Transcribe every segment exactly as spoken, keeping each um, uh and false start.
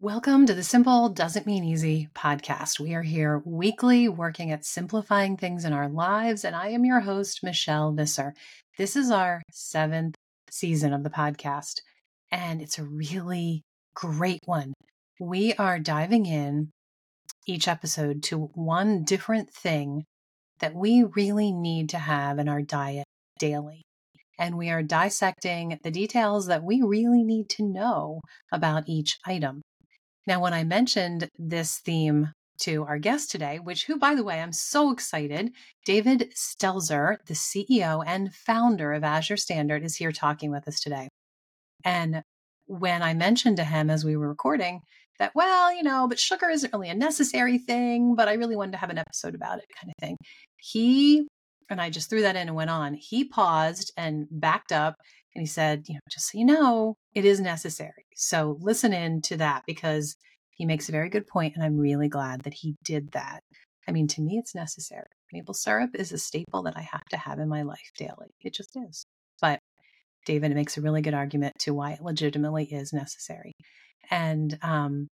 Welcome to the Simple Doesn't Mean Easy podcast. We are here weekly working at simplifying things in our lives, and I am your host, Michelle Visser. This is our seventh season of the podcast, and it's a really great one. We are diving in each episode to one different thing that we really need to have in our diet daily. And we are dissecting the details that we really need to know about each item. Now, when I mentioned this theme to our guest today, which who, by the way, I'm so excited, David Stelzer, the C E O and founder of Azure Standard, is here talking with us today. And when I mentioned to him as we were recording that, well, you know, but sugar isn't really a necessary thing, but I really wanted to have an episode about it kind of thing. He, and I just threw that in and went on, he paused and backed up and he said, you know, just so you know, it is necessary. So listen in to that because he makes a very good point, and I'm really glad that he did that. I mean, to me, it's necessary. Maple syrup is a staple that I have to have in my life daily. It just is. But David makes a really good argument to why it legitimately is necessary. And um,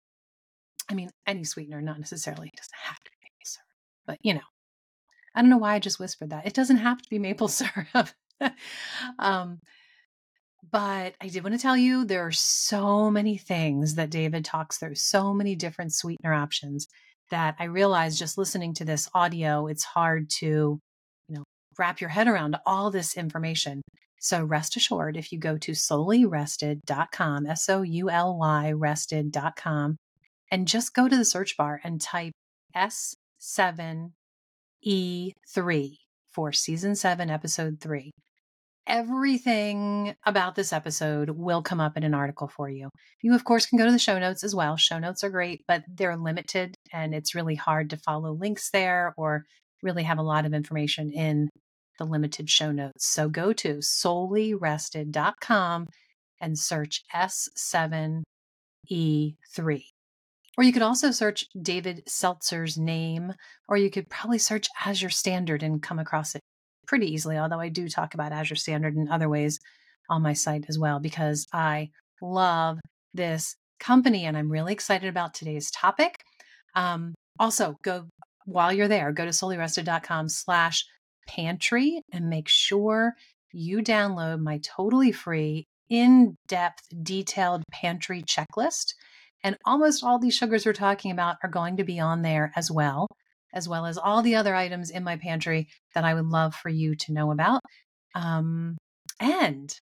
I mean, any sweetener, not necessarily, it doesn't have to be maple syrup. But, you know, I don't know why I just whispered that. It doesn't have to be maple syrup. um, but I did want to tell you there are so many things that David talks through, so many different sweetener options that I realized just listening to this audio, it's hard to, you know, wrap your head around all this information. So rest assured, if you go to souly rested dot com, S O U L Y rested dot com, and just go to the search bar and type S seven E three for season seven, episode three, everything about this episode will come up in an article for you. You, of course, can go to the show notes as well. Show notes are great, but they're limited, and it's really hard to follow links there or really have a lot of information in the limited show notes. So go to souly rested dot com and search S seven E three. Or you could also search David Seltzer's name, or you could probably search Azure Standard and come across it pretty easily, although I do talk about Azure Standard in other ways on my site as well, because I love this company and I'm really excited about today's topic. Um, also, go while you're there, go to souly rested dot com slash pantry and make sure you download my totally free, in-depth, detailed pantry checklist. And almost all these sugars we're talking about are going to be on there as well, as well as all the other items in my pantry that I would love for you to know about. Um, and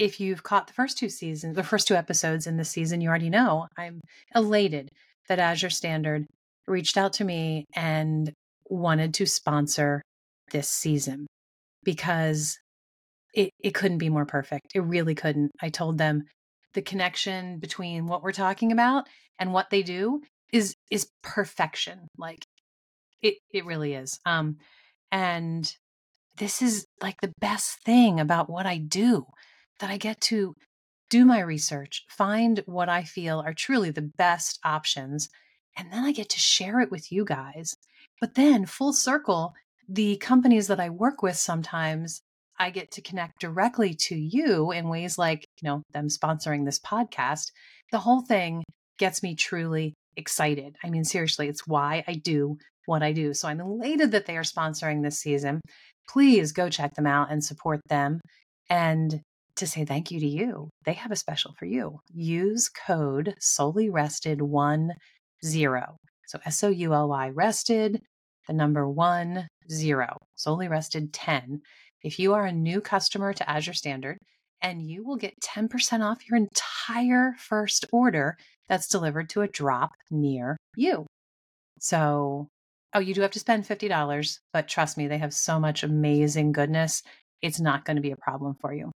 if you've caught the first two seasons, the first two episodes in this season, you already know I'm elated that Azure Standard reached out to me and wanted to sponsor this season because it, it couldn't be more perfect. It really couldn't. I told them the connection between what we're talking about and what they do is is perfection. Like it it really is. Um, and this is like the best thing about what I do, that I get to do my research, find what I feel are truly the best options, and then I get to share it with you guys. But then full circle, the companies that I work with, sometimes I get to connect directly to you in ways like, you know, them sponsoring this podcast. The whole thing gets me truly excited. I mean, seriously, it's why I do what I do. So I'm elated that they are sponsoring this season. Please go check them out and support them. And to say thank you to you, they have a special for you. Use code souly rested ten. So S O U L Y rested, the number one, zero, souly rested ten. If you are a new customer to Azure Standard, and you will get ten percent off your entire first order that's delivered to a drop near you. So, oh, you do have to spend fifty dollars, but trust me, they have so much amazing goodness. It's not going to be a problem for you.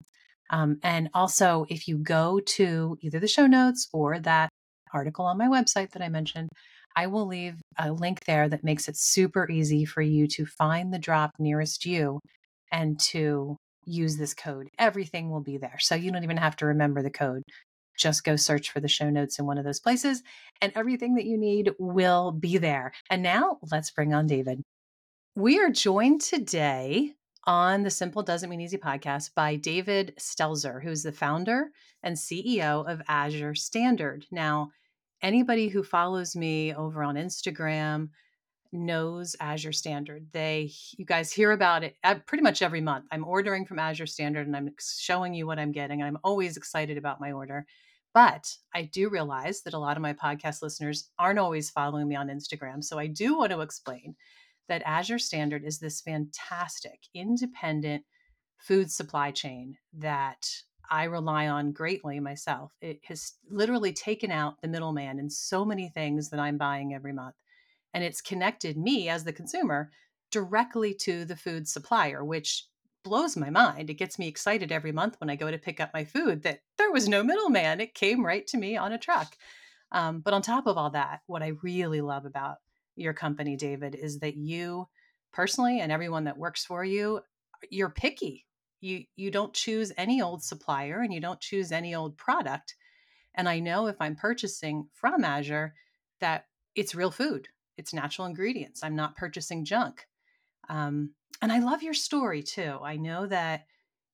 Um, and also, if you go to either the show notes or that article on my website that I mentioned, I will leave a link there that makes it super easy for you to find the drop nearest you and to use this code. Everything will be there. So you don't even have to remember the code. Just go search for the show notes in one of those places and everything that you need will be there. And now let's bring on David. We are joined today on the Simple Doesn't Mean Easy podcast by David Stelzer, who's the founder and C E O of Azure Standard. Now, anybody who follows me over on Instagram knows Azure Standard. They, you guys hear about it pretty much every month. I'm ordering from Azure Standard and I'm showing you what I'm getting. I'm always excited about my order. But I do realize that a lot of my podcast listeners aren't always following me on Instagram. So I do want to explain that Azure Standard is this fantastic, independent food supply chain that I rely on greatly myself. It has literally taken out the middleman in so many things that I'm buying every month. And it's connected me as the consumer directly to the food supplier, which blows my mind. It gets me excited every month when I go to pick up my food that there was no middleman. It came right to me on a truck. Um, but on top of all that, what I really love about your company, David, is that you personally and everyone that works for you, you're picky. You, you don't choose any old supplier and you don't choose any old product. And I know if I'm purchasing from Azure that it's real food. It's natural ingredients. I'm not purchasing junk. Um, and I love your story too. I know that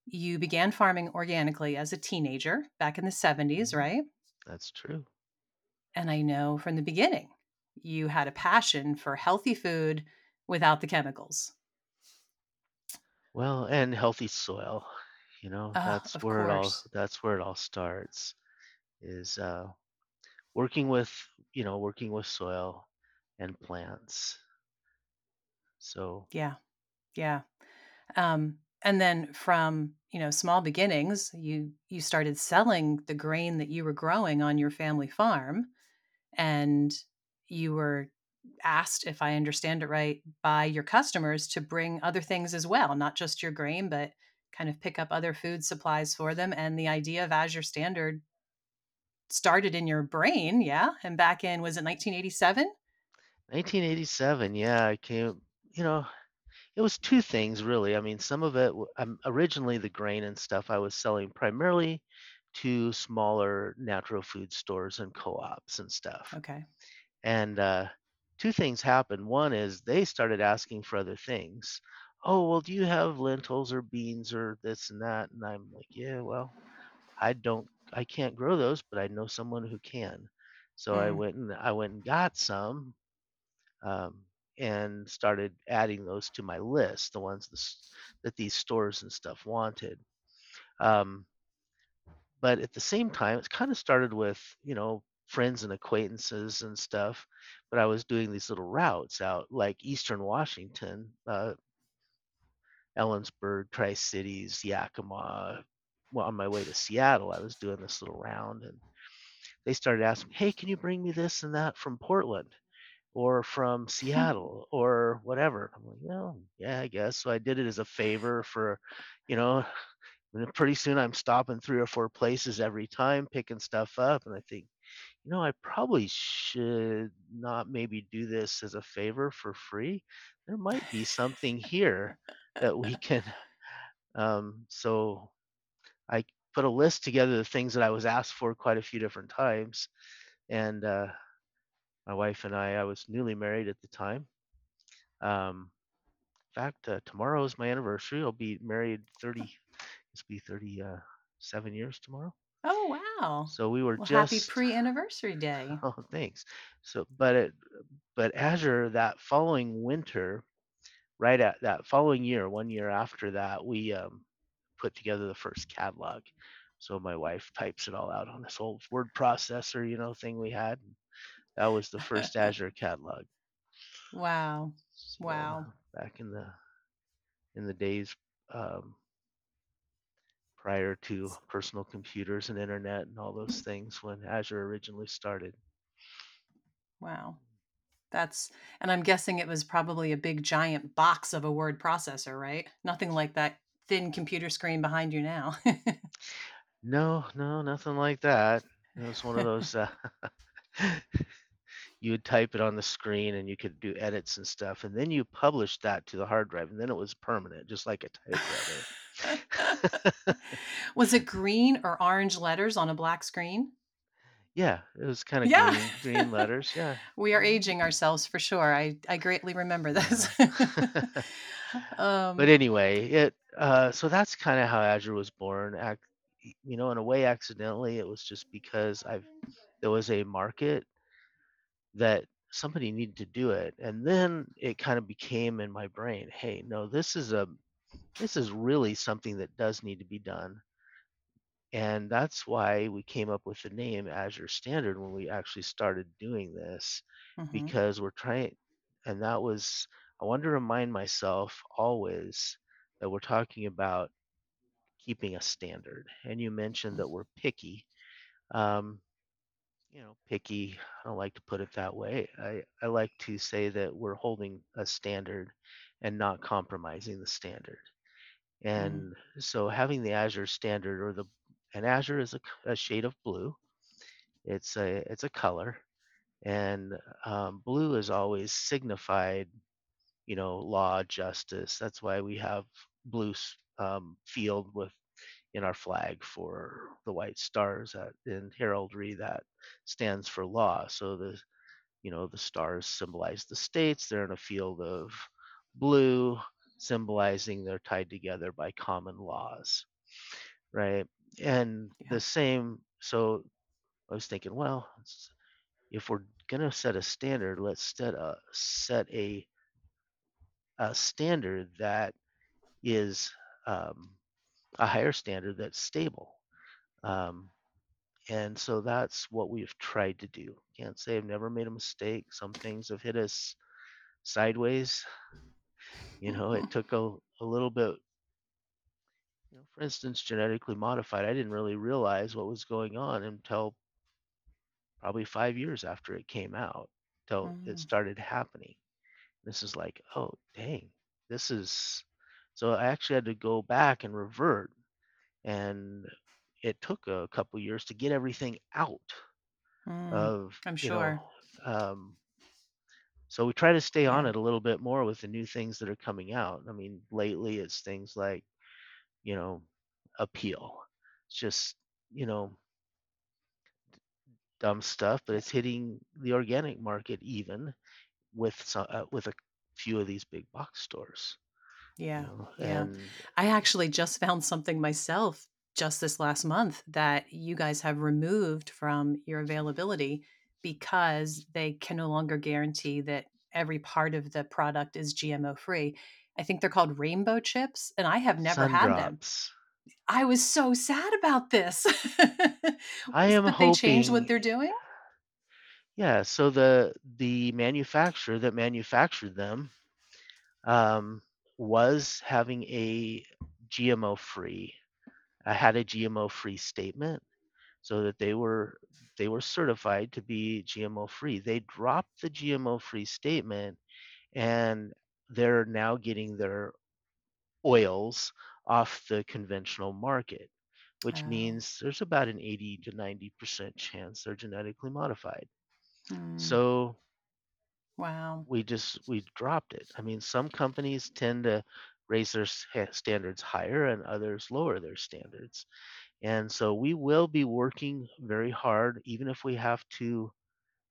you began farming organically as a teenager back in the seventies, right? That's true. And I know from the beginning, you had a passion for healthy food without the chemicals. Well, and healthy soil, you know, oh, that's where it all, that's where it all starts is, uh, working with, you know, working with soil and plants. So yeah, yeah. Um, and then from, you know, small beginnings, you you started selling the grain that you were growing on your family farm, and you were asked, if I understand it right, by your customers to bring other things as well, not just your grain, but kind of pick up other food supplies for them. And the idea of Azure Standard started in your brain, yeah? And back in, was it nineteen eighty-seven? nineteen eighty-seven, yeah, I came, you know, it was two things really. I mean, some of it, um, originally the grain and stuff I was selling primarily to smaller natural food stores and co-ops and stuff. Okay. And uh, two things happened. One is they started asking for other things. Oh, well, do you have lentils or beans or this and that? And I'm like, yeah, well, I don't, I can't grow those, but I know someone who can. So mm. I went and I went and got some. Um, and started adding those to my list, the ones that these stores and stuff wanted. Um, but at the same time, it kind of started with, you know, friends and acquaintances and stuff. But I was doing these little routes out like Eastern Washington, uh, Ellensburg, Tri-Cities, Yakima. Well, on my way to Seattle, I was doing this little round and they started asking, hey, can you bring me this and that from Portland? Or from Seattle or whatever. I'm like, well, yeah, I guess. So I did it as a favor for, you know, pretty soon I'm stopping three or four places every time, picking stuff up. And I think, you know, I probably should not maybe do this as a favor for free. There might be something here that we can. Um, so I put a list together of the things that I was asked for quite a few different times. And, uh, my wife and I, I was newly married at the time. Um, in fact, uh, tomorrow is my anniversary. I'll be married thirty, it's be thirty-seven years tomorrow. Oh, wow. So we were well, just. Happy pre-anniversary day. Oh, thanks. So, but it, but Azure, that following winter, right at that following year, one year after that, we um, put together the first catalog. So my wife types it all out on this old word processor, you know, thing we had. That was the first Azure catalog. Wow. So wow. Back in the in the days um, prior to personal computers and internet and all those things when Azure originally started. Wow. That's, and I'm guessing it was probably a big giant box of a word processor, right? Nothing like that thin computer screen behind you now. No, no, nothing like that. It was one of those... Uh, you would type it on the screen and you could do edits and stuff. And then you published that to the hard drive and then it was permanent, just like a typewriter. Was it green or orange letters on a black screen? Yeah, it was kind of Yeah. green, green letters. Yeah. We are aging ourselves for sure. I, I greatly remember this. um, But anyway, it uh, so that's kind of how Azure was born. Ac- you know, in a way, accidentally, it was just because I've there was a market that somebody needed to do it, and then it kind of became in my brain, hey, no, this is a this is really something that does need to be done. And that's why we came up with the name Azure Standard when we actually started doing this, mm-hmm. because we're trying, and that was, I wanted to remind myself always that we're talking about keeping a standard. And you mentioned that we're picky, um, you know, picky. I don't like to put it that way. I, I like to say that we're holding a standard and not compromising the standard. And mm-hmm. so having the Azure Standard, or the and Azure is a, a shade of blue. It's a it's a color, and um, blue is always signified, you know, law, justice. That's why we have blue um, field with in our flag for the white stars. That in heraldry that stands for law. So the you know the stars symbolize the states. They're in a field of blue, symbolizing they're tied together by common laws, right? And yeah. the same, so I was thinking, well, if we're gonna set a standard, let's set a set a, a standard that is um, a higher standard that's stable. Um, and so that's what we've tried to do. Can't say I've never made a mistake. Some things have hit us sideways. You know, it took a, a little bit, you know, for instance, genetically modified. I didn't really realize what was going on until probably five years after it came out, till mm. it started happening. This is like, oh, dang, this is, so I actually had to go back and revert. And it took a couple years to get everything out mm. of, I'm sure. You know, um, so we try to stay on it a little bit more with the new things that are coming out. I mean, lately it's things like, you know, Apeel. It's just, you know, dumb stuff, but it's hitting the organic market even with some, uh, with a few of these big box stores. Yeah, you know? yeah. And I actually just found something myself just this last month that you guys have removed from your availability, because they can no longer guarantee that every part of the product is G M O free. I think they're called rainbow chips, and I have never Sun had drops. them. I was so sad about this. I am hoping they change what they're doing. Yeah. So the, the manufacturer that manufactured them um, was having a G M O free, I had a G M O free statement, so that they were, they were certified to be G M O free. They dropped the G M O free statement, and they're now getting their oils off the conventional market, which oh. means there's about an eighty to ninety percent chance they're genetically modified. Mm. So wow, we just, we dropped it. I mean, some companies tend to raise their standards higher and others lower their standards. And so we will be working very hard, even if we have to,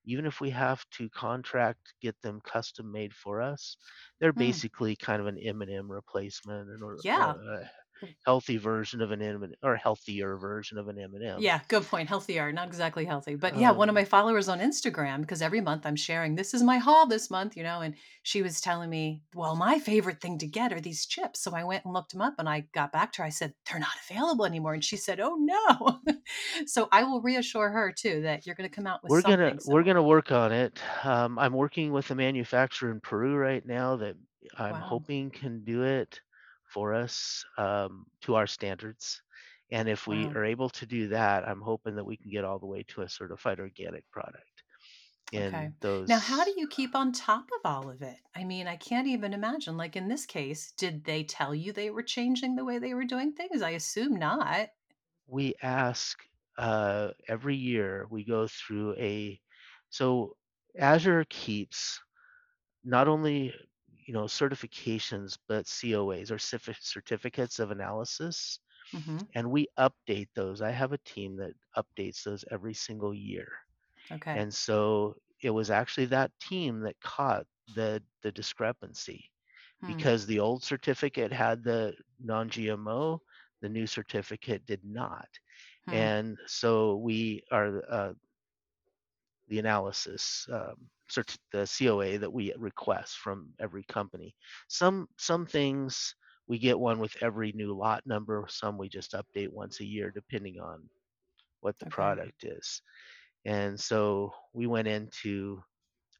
even if we have to contract, get them custom made for us. They're mm. basically kind of an M and M replacement, or, yeah. or a healthy version of an M and M, or healthier version of an M and M. Yeah, good point. Healthier, not exactly healthy, but yeah. Um, one of my followers on Instagram, because every month I'm sharing, this is my haul this month, you know, and she was telling me, well, my favorite thing to get are these chips. So I went and looked them up, and I got back to her. I said, they're not available anymore. And she said, oh no. So I will reassure her too, that you're going to come out with we're something. Gonna, we're going to, to work on it. Um, I'm working with a manufacturer in Peru right now that I'm wow. hoping can do it for us um, to our standards. And if we wow. are able to do that, I'm hoping that we can get all the way to a certified organic product. In okay. those... Now, how do you keep on top of all of it? I mean, I can't even imagine. Like in this case, did they tell you they were changing the way they were doing things? I assume not. We ask uh, every year, we go through a So Azure keeps not only, you know, certifications, but C O As, or certificates of analysis. Mm-hmm. And we update those. I have a team that updates those every single year. Okay. And so it was actually that team that caught the the discrepancy, hmm. because the old certificate had the non G M O, the new certificate did not. Hmm. And so we are uh, the analysis, um, cert- the C O A that we request from every company. Some some things we get one with every new lot number. Some we just update once a year, depending on what the okay. product is. And so we went into,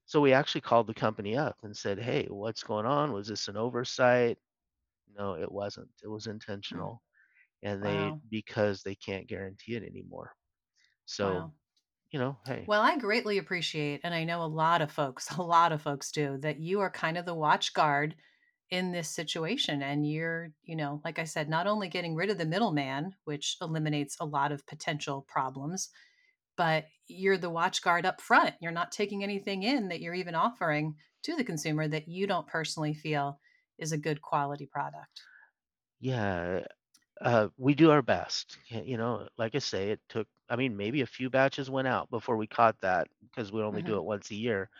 so we actually called the company up and said, hey, what's going on? Was this an oversight? No, it wasn't. It was intentional. And they, wow. because they can't guarantee it anymore. So, wow. you know, hey. Well, I greatly appreciate, and I know a lot of folks, a lot of folks do, that you are kind of the watchguard in this situation. And you're, you know, like I said, not only getting rid of the middleman, which eliminates a lot of potential problems, but you're the watchguard up front. You're not taking anything in that you're even offering to the consumer that you don't personally feel is a good quality product. Yeah, uh, we do our best. You know, like I say, it took, I mean, maybe a few batches went out before we caught that because we only mm-hmm. do it once a year,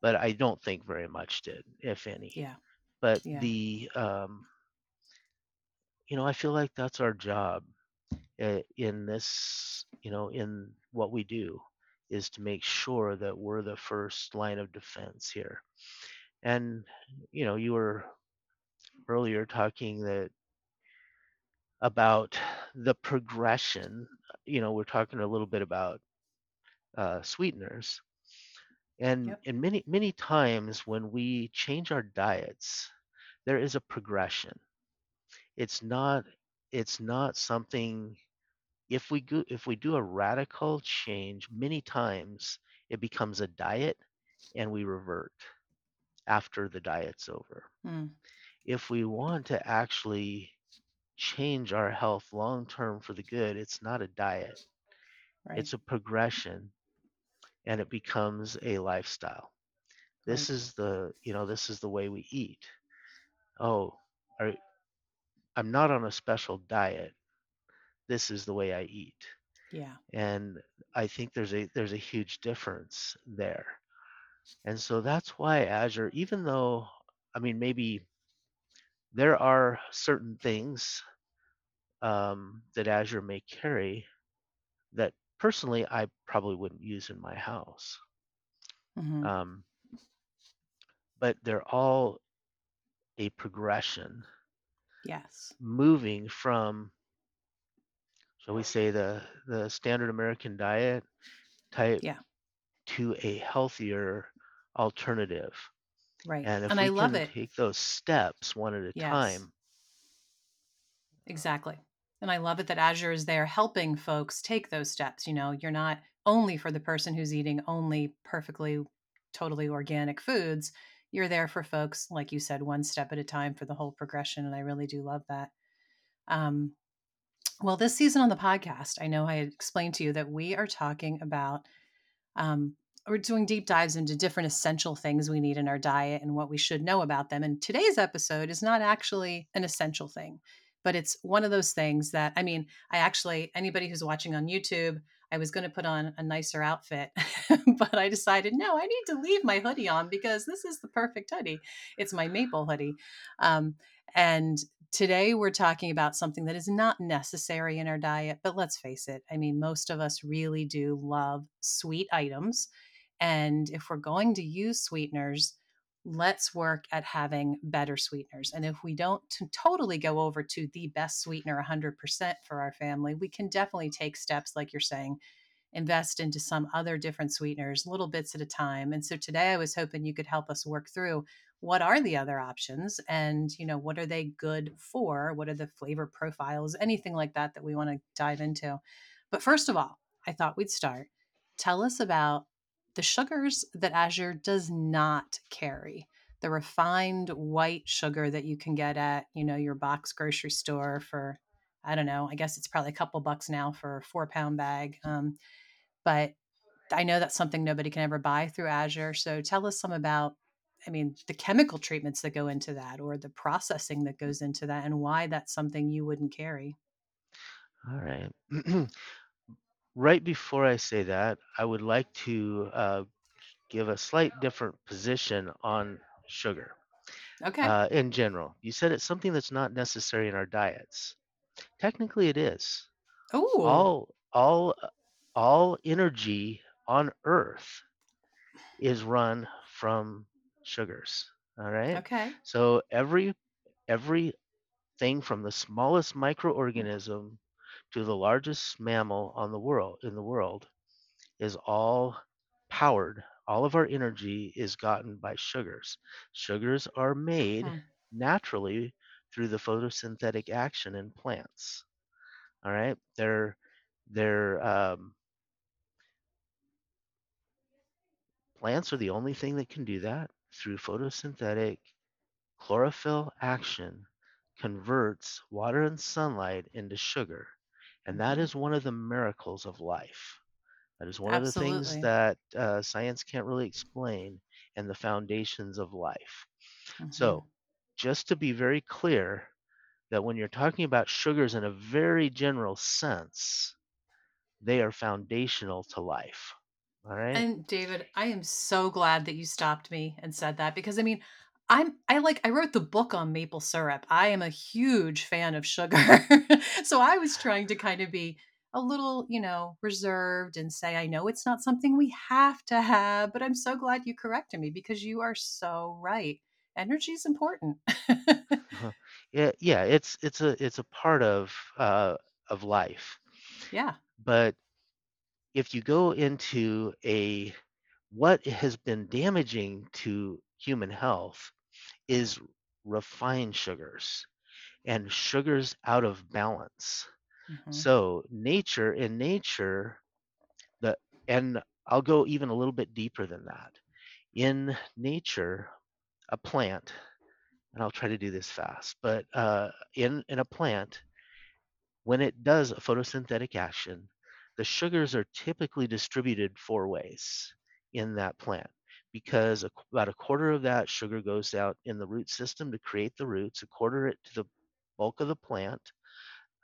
but I don't think very much did, if any. Yeah. But yeah. the, um, you know, I feel like that's our job in this, you know, in what we do is to make sure that we're the first line of defense here. And, you know, you were earlier talking that about the progression, you know, we're talking a little bit about uh, sweeteners. And, yep. and many, many times when we change our diets, there is a progression. It's not, it's not something. If we go, if we do a radical change, many times it becomes a diet and we revert after the diet's over. Mm. If we want to actually change our health long-term for the good, it's not a diet, right. It's a progression and it becomes a lifestyle. This right. is the, you know, this is the way we eat. Oh, are, I'm not on a special diet. This is the way I eat. Yeah. And I think there's a there's a huge difference there. And so that's why Azure, even though, I mean, maybe there are certain things um, that Azure may carry that personally I probably wouldn't use in my house. Mm-hmm. Um, but they're all a progression. Yes. Moving from, so we say the, the standard American diet type yeah. to a healthier alternative. Right. And if and we I love can it. Take those steps one at a yes. time. Exactly. And I love it that Azure is there helping folks take those steps. You know, you're not only for the person who's eating only perfectly, totally organic foods. You're there for folks, like you said, one step at a time for the whole progression. And I really do love that. Um, Well, this season on the podcast, I know I had explained to you that we are talking about, um, we're doing deep dives into different essential things we need in our diet and what we should know about them. And today's episode is not actually an essential thing, but it's one of those things that, I mean, I actually, anybody who's watching on YouTube, I was going to put on a nicer outfit, but I decided, no, I need to leave my hoodie on because this is the perfect hoodie. It's my maple hoodie. Um, and today we're talking about something that is not necessary in our diet, but let's face it. I mean, most of us really do love sweet items. And if we're going to use sweeteners, let's work at having better sweeteners. And if we don't t- totally go over to the best sweetener one hundred percent for our family, we can definitely take steps, like you're saying, invest into some other different sweeteners, little bits at a time. And so today I was hoping you could help us work through what are the other options and, you know, what are they good for? What are the flavor profiles, anything like that, that we want to dive into. But first of all, I thought we'd start. Tell us about the sugars that Azure does not carry, the refined white sugar that you can get at, you know, your box grocery store for, I don't know, I guess it's probably a couple bucks now for a four pound bag. Um, but I know that's something nobody can ever buy through Azure. So tell us some about, I mean, the chemical treatments that go into that or the processing that goes into that and why that's something you wouldn't carry. All right. Right before I say that, I would like to uh, give a slight different position on sugar. Okay. Uh, in general, you said it's something that's not necessary in our diets. Technically, it is. Oh. All all all energy on Earth is run from sugars. All right. Okay. So every every thing from the smallest microorganism to the largest mammal on the world in the world is all powered. All of our energy is gotten by sugars. Sugars are made okay. naturally through the photosynthetic action in plants. All right, they're they're um, plants are the only thing that can do that. Through photosynthetic chlorophyll action, converts water and sunlight into sugar. And that is one of the miracles of life. That is one Absolutely. Of the things that uh, science can't really explain, and the foundations of life. Mm-hmm. So just to be very clear that when you're talking about sugars in a very general sense, they are foundational to life. All right. And David, I am so glad that you stopped me and said that, because I mean, I'm, I like, I wrote the book on maple syrup. I am a huge fan of sugar. So I was trying to kind of be a little, you know, reserved and say, I know it's not something we have to have, but I'm so glad you corrected me, because you are so right. Energy is important. uh-huh. yeah, yeah, it's, it's a, it's a part of, uh, of life. Yeah. But if you go into a, what has been damaging to human health is refined sugars and sugars out of balance. Mm-hmm. So nature in nature, the and I'll go even a little bit deeper than that. In nature, a plant, and I'll try to do this fast, but uh, in, in a plant, when it does a photosynthetic action, the sugars are typically distributed four ways in that plant, because a, about a quarter of that sugar goes out in the root system to create the roots, a quarter it to the bulk of the plant,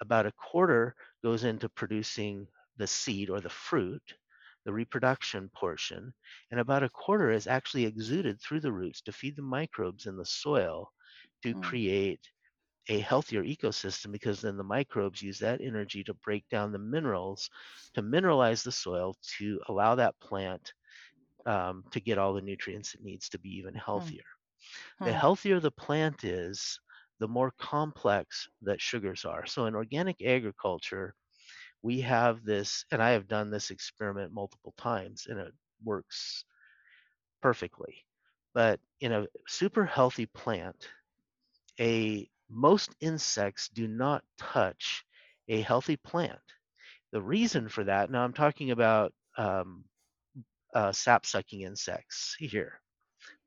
about a quarter goes into producing the seed or the fruit, the reproduction portion, and about a quarter is actually exuded through the roots to feed the microbes in the soil to mm. create a healthier ecosystem, because then the microbes use that energy to break down the minerals, to mineralize the soil, to allow that plant um, to get all the nutrients it needs to be even healthier. Mm. The healthier the plant is, the more complex that sugars are. So in organic agriculture, we have this, and I have done this experiment multiple times, and it works perfectly. But in a super healthy plant, a most insects do not touch a healthy plant. The reason for that, now I'm talking about um, uh, sap-sucking insects here,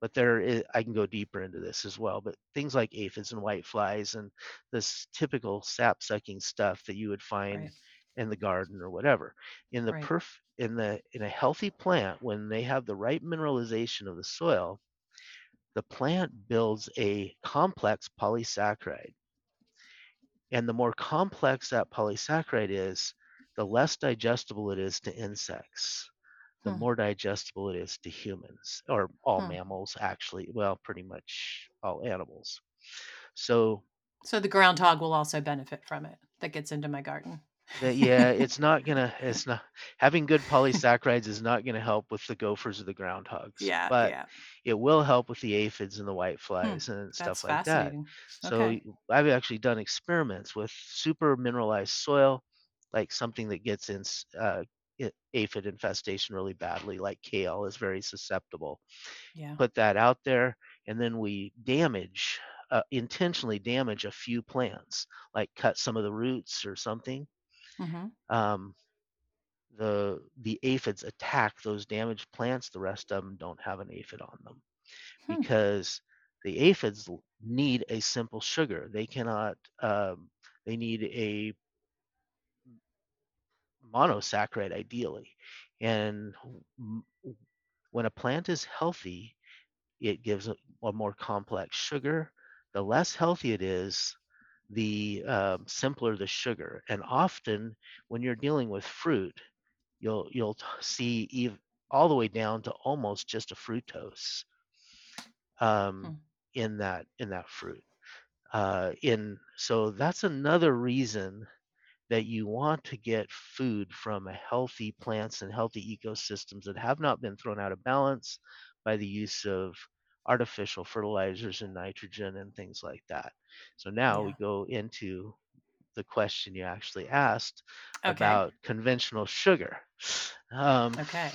but there is, I can go deeper into this as well, but things like aphids and whiteflies and this typical sap-sucking stuff that you would find right. in the garden or whatever. In the right. perf- in the in a healthy plant, when they have the right mineralization of the soil, the plant builds a complex polysaccharide. And the more complex that polysaccharide is, the less digestible it is to insects. The more digestible it is to humans, or all hmm. mammals, actually. Well, pretty much all animals. So, so the groundhog will also benefit from it. That gets into my garden. That, yeah, it's not gonna. It's not having good polysaccharides is not gonna help with the gophers or the groundhogs. Yeah, but yeah. it will help with the aphids and the whiteflies hmm, and stuff like that. So okay. I've actually done experiments with super mineralized soil, like something that gets in. Uh, aphid infestation really badly, like kale is very susceptible. Yeah. Put that out there, and then we damage, uh, intentionally damage a few plants, like cut some of the roots or something. Mm-hmm. Um, the the aphids attack those damaged plants. The rest of them don't have an aphid on them hmm. because the aphids need a simple sugar. They cannot. Um, they need a monosaccharide ideally, and when a plant is healthy, it gives a, a more complex sugar. The less healthy it is, the uh, simpler the sugar. And often when you're dealing with fruit, you'll you'll see ev- all the way down to almost just a fructose um, hmm. in that in that fruit. Uh, in so that's another reason that you want to get food from healthy plants and healthy ecosystems that have not been thrown out of balance by the use of artificial fertilizers and nitrogen and things like that. So now yeah. we go into the question you actually asked okay. about conventional sugar. Um, okay.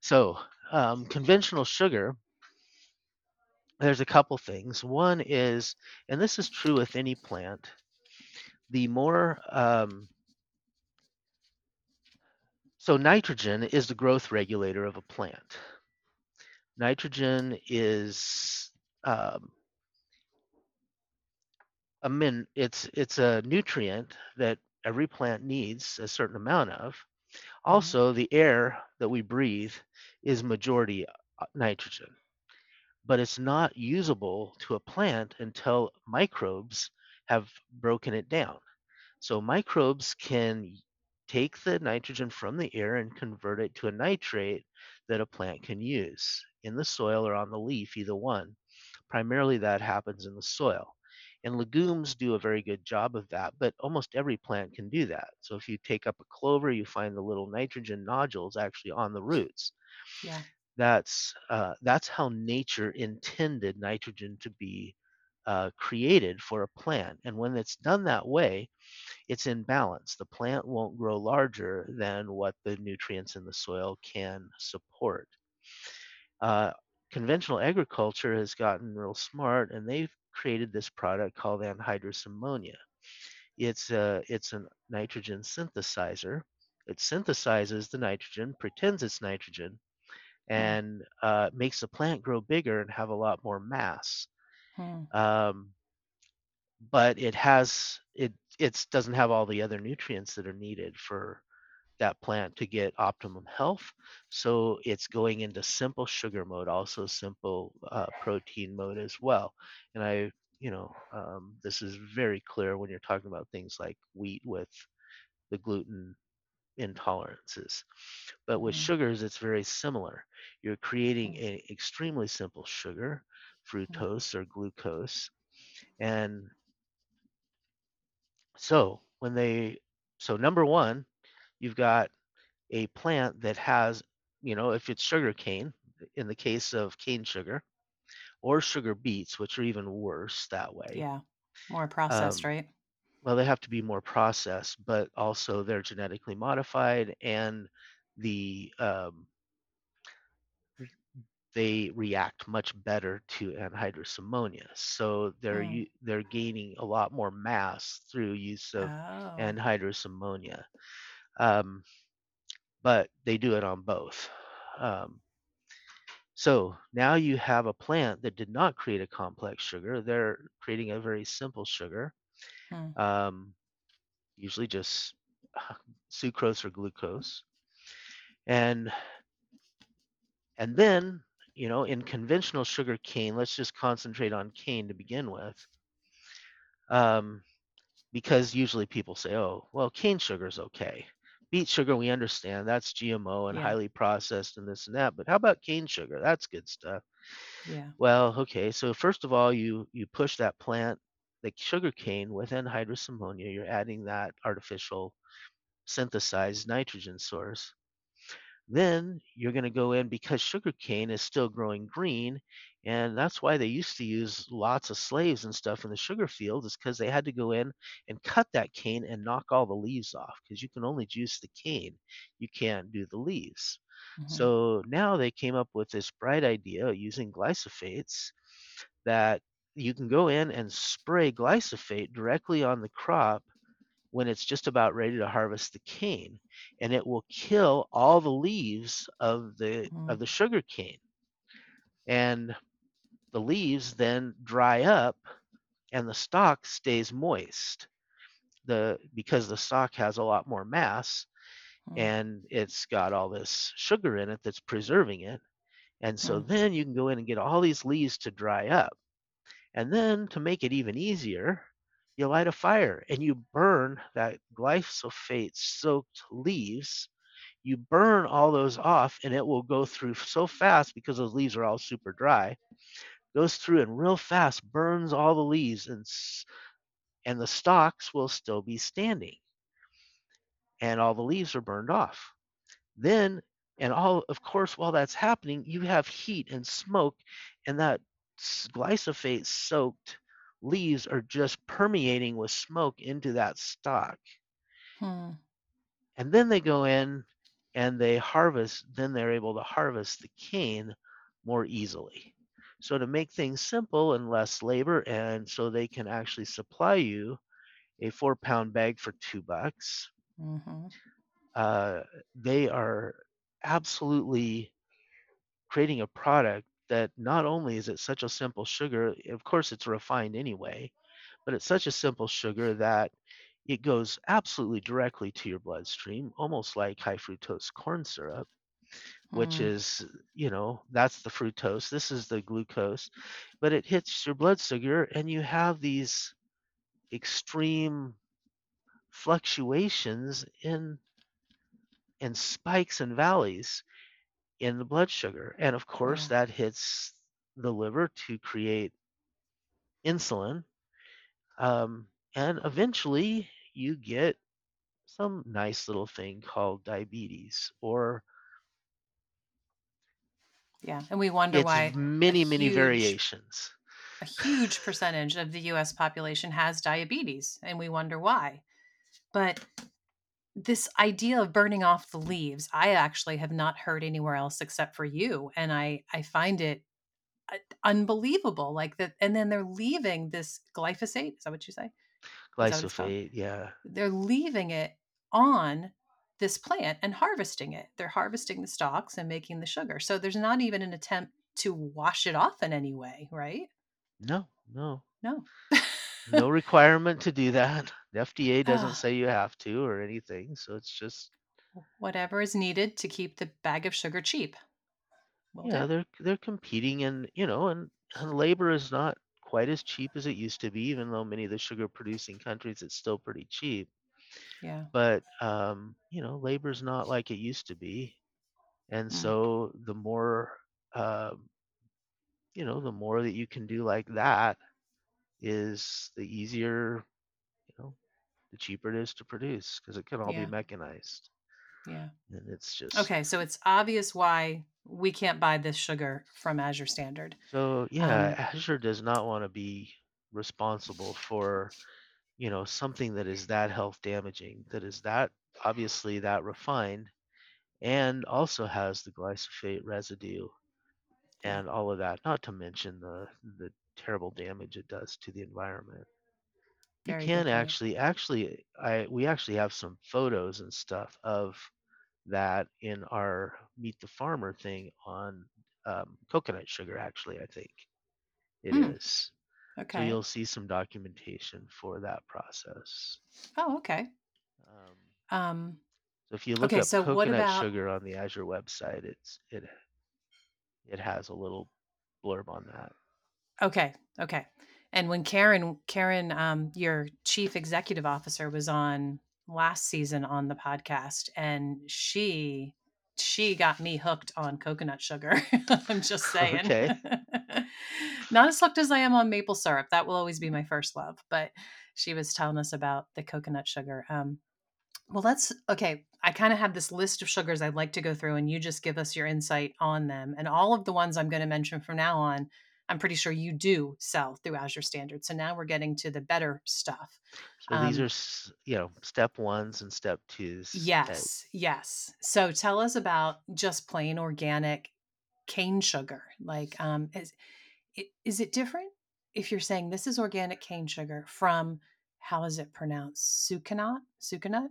So um, conventional sugar, there's a couple things. One is, and this is true with any plant, the more, um, so nitrogen is the growth regulator of a plant. Nitrogen is um, a min, it's it's a nutrient that every plant needs a certain amount of. Also, mm-hmm. the air that we breathe is majority nitrogen, but it's not usable to a plant until microbes have broken it down. So microbes can take the nitrogen from the air and convert it to a nitrate that a plant can use in the soil or on the leaf, either one. Primarily that happens in the soil. And legumes do a very good job of that, but almost every plant can do that. So if you take up a clover, you find the little nitrogen nodules actually on the roots. Yeah. That's uh, that's how nature intended nitrogen to be Uh, created for a plant. And when it's done that way, it's in balance. The plant won't grow larger than what the nutrients in the soil can support. Uh, conventional agriculture has gotten real smart, and they've created this product called anhydrous ammonia. It's a, it's a nitrogen synthesizer. It synthesizes the nitrogen, pretends it's nitrogen, and uh, makes the plant grow bigger and have a lot more mass. Hmm. Um, but it has it it doesn't have all the other nutrients that are needed for that plant to get optimum health. So it's going into simple sugar mode, also simple uh, protein mode as well. And I, you know, um, this is very clear when you're talking about things like wheat with the gluten intolerances. But with hmm. sugars, it's very similar. You're creating an extremely simple sugar, fructose or glucose. And so when they, so number one, you've got a plant that has, you know, if it's sugar cane, in the case of cane sugar, or sugar beets, which are even worse that way. Yeah, more processed, um, right? Well, they have to be more processed, but also they're genetically modified, and the um, they react much better to anhydrous ammonia. So they're mm. they're gaining a lot more mass through use of oh. anhydrous ammonia. Um, but they do it on both. Um, so now you have a plant that did not create a complex sugar. They're creating a very simple sugar, mm. um, usually just sucrose or glucose. And and then, you know, in conventional sugar cane, let's just concentrate on cane to begin with, um, because usually people say, oh, well, cane sugar is okay. Beet sugar, we understand that's G M O and yeah. highly processed and this and that, but how about cane sugar? That's good stuff. Yeah. Well, okay, so first of all, you you push that plant, the sugar cane, with anhydrous ammonia. You're adding that artificial synthesized nitrogen source. Then you're going to go in, because sugarcane is still growing green, and that's why they used to use lots of slaves and stuff in the sugar field, is because they had to go in and cut that cane and knock all the leaves off, because you can only juice the cane. You can't do the leaves. Mm-hmm. So now they came up with this bright idea using glyphosates, that you can go in and spray glyphosate directly on the crop when it's just about ready to harvest the cane, and it will kill all the leaves of the mm. of the sugar cane. And the leaves then dry up, and the stalk stays moist, the because the stalk has a lot more mass, mm. and it's got all this sugar in it that's preserving it. And so mm. then you can go in and get all these leaves to dry up. And then, to make it even easier, you light a fire and you burn that glyphosate-soaked leaves. You burn all those off, and it will go through so fast because those leaves are all super dry. Goes through and real fast burns all the leaves, and and the stalks will still be standing. And all the leaves are burned off. Then, and all of course, while that's happening, you have heat and smoke, and that glyphosate-soaked leaves are just permeating with smoke into that stalk. Hmm. And then they go in and they harvest, then they're able to harvest the cane more easily. So to make things simple and less labor, and so they can actually supply you a four pound bag for two bucks. Mm-hmm. Uh, they are absolutely creating a product that not only is it such a simple sugar, of course it's refined anyway, but it's such a simple sugar that it goes absolutely directly to your bloodstream, almost like high fructose corn syrup, which mm. is, you know, that's the fructose, this is the glucose, but it hits your blood sugar and you have these extreme fluctuations in and spikes and valleys in the blood sugar. And of course, yeah. that hits the liver to create insulin. Um, and eventually you get some nice little thing called diabetes, or yeah, and we wonder it's why many, many huge, variations. A huge percentage of the U S population has diabetes, and we wonder why. But this idea of burning off the leaves, I actually have not heard anywhere else except for you, and I, I find it unbelievable. Like that, and then they're leaving this glyphosate. Is that what you say? Glyphosate, yeah. They're leaving it on this plant and harvesting it. They're harvesting the stalks and making the sugar. So there's not even an attempt to wash it off in any way, right? No, no, no, no requirement to do that. The F D A doesn't uh, say you have to or anything. So it's just whatever is needed to keep the bag of sugar cheap. Well, yeah, done. they're they're competing, and you know, and, and labor is not quite as cheap as it used to be, even though many of the sugar producing countries, it's still pretty cheap. Yeah. But, um, you know, labor's not like it used to be. And mm-hmm. so the more, um, you know, the more that you can do like that is the easier, you know, the cheaper it is to produce, because it can all yeah. be mechanized. Yeah. And it's just. Okay. So it's obvious why we can't buy this sugar from Azure Standard. So yeah, um, Azure does not want to be responsible for, you know, something that is that health damaging, that is that obviously that refined, and also has the glyphosate residue and all of that, not to mention the the terrible damage it does to the environment. You can actually, actually, I we actually have some photos and stuff of that in our Meet the Farmer thing on um, coconut sugar, actually, I think it mm. is. Okay. So you'll see some documentation for that process. Oh, okay. Um, um, so if you look okay, up so coconut about... sugar on the Azure website, it's it it has a little blurb on that. Okay, okay. And when Karen, Karen, um, your chief executive officer, was on last season on the podcast, and she she got me hooked on coconut sugar. I'm just saying. Okay. Not as hooked as I am on maple syrup. That will always be my first love. But she was telling us about the coconut sugar. Um, well, let's, okay. I kind of have this list of sugars I'd like to go through, and you just give us your insight on them. And all of the ones I'm going to mention from now on, I'm pretty sure you do sell through Azure Standard. So now we're getting to the better stuff. So um, these are, you know, step ones and step twos. Yes. Type. Yes. So tell us about just plain organic cane sugar. Like, um, is, is it different if you're saying this is organic cane sugar from, how is it pronounced? Sucanat? Sucanat?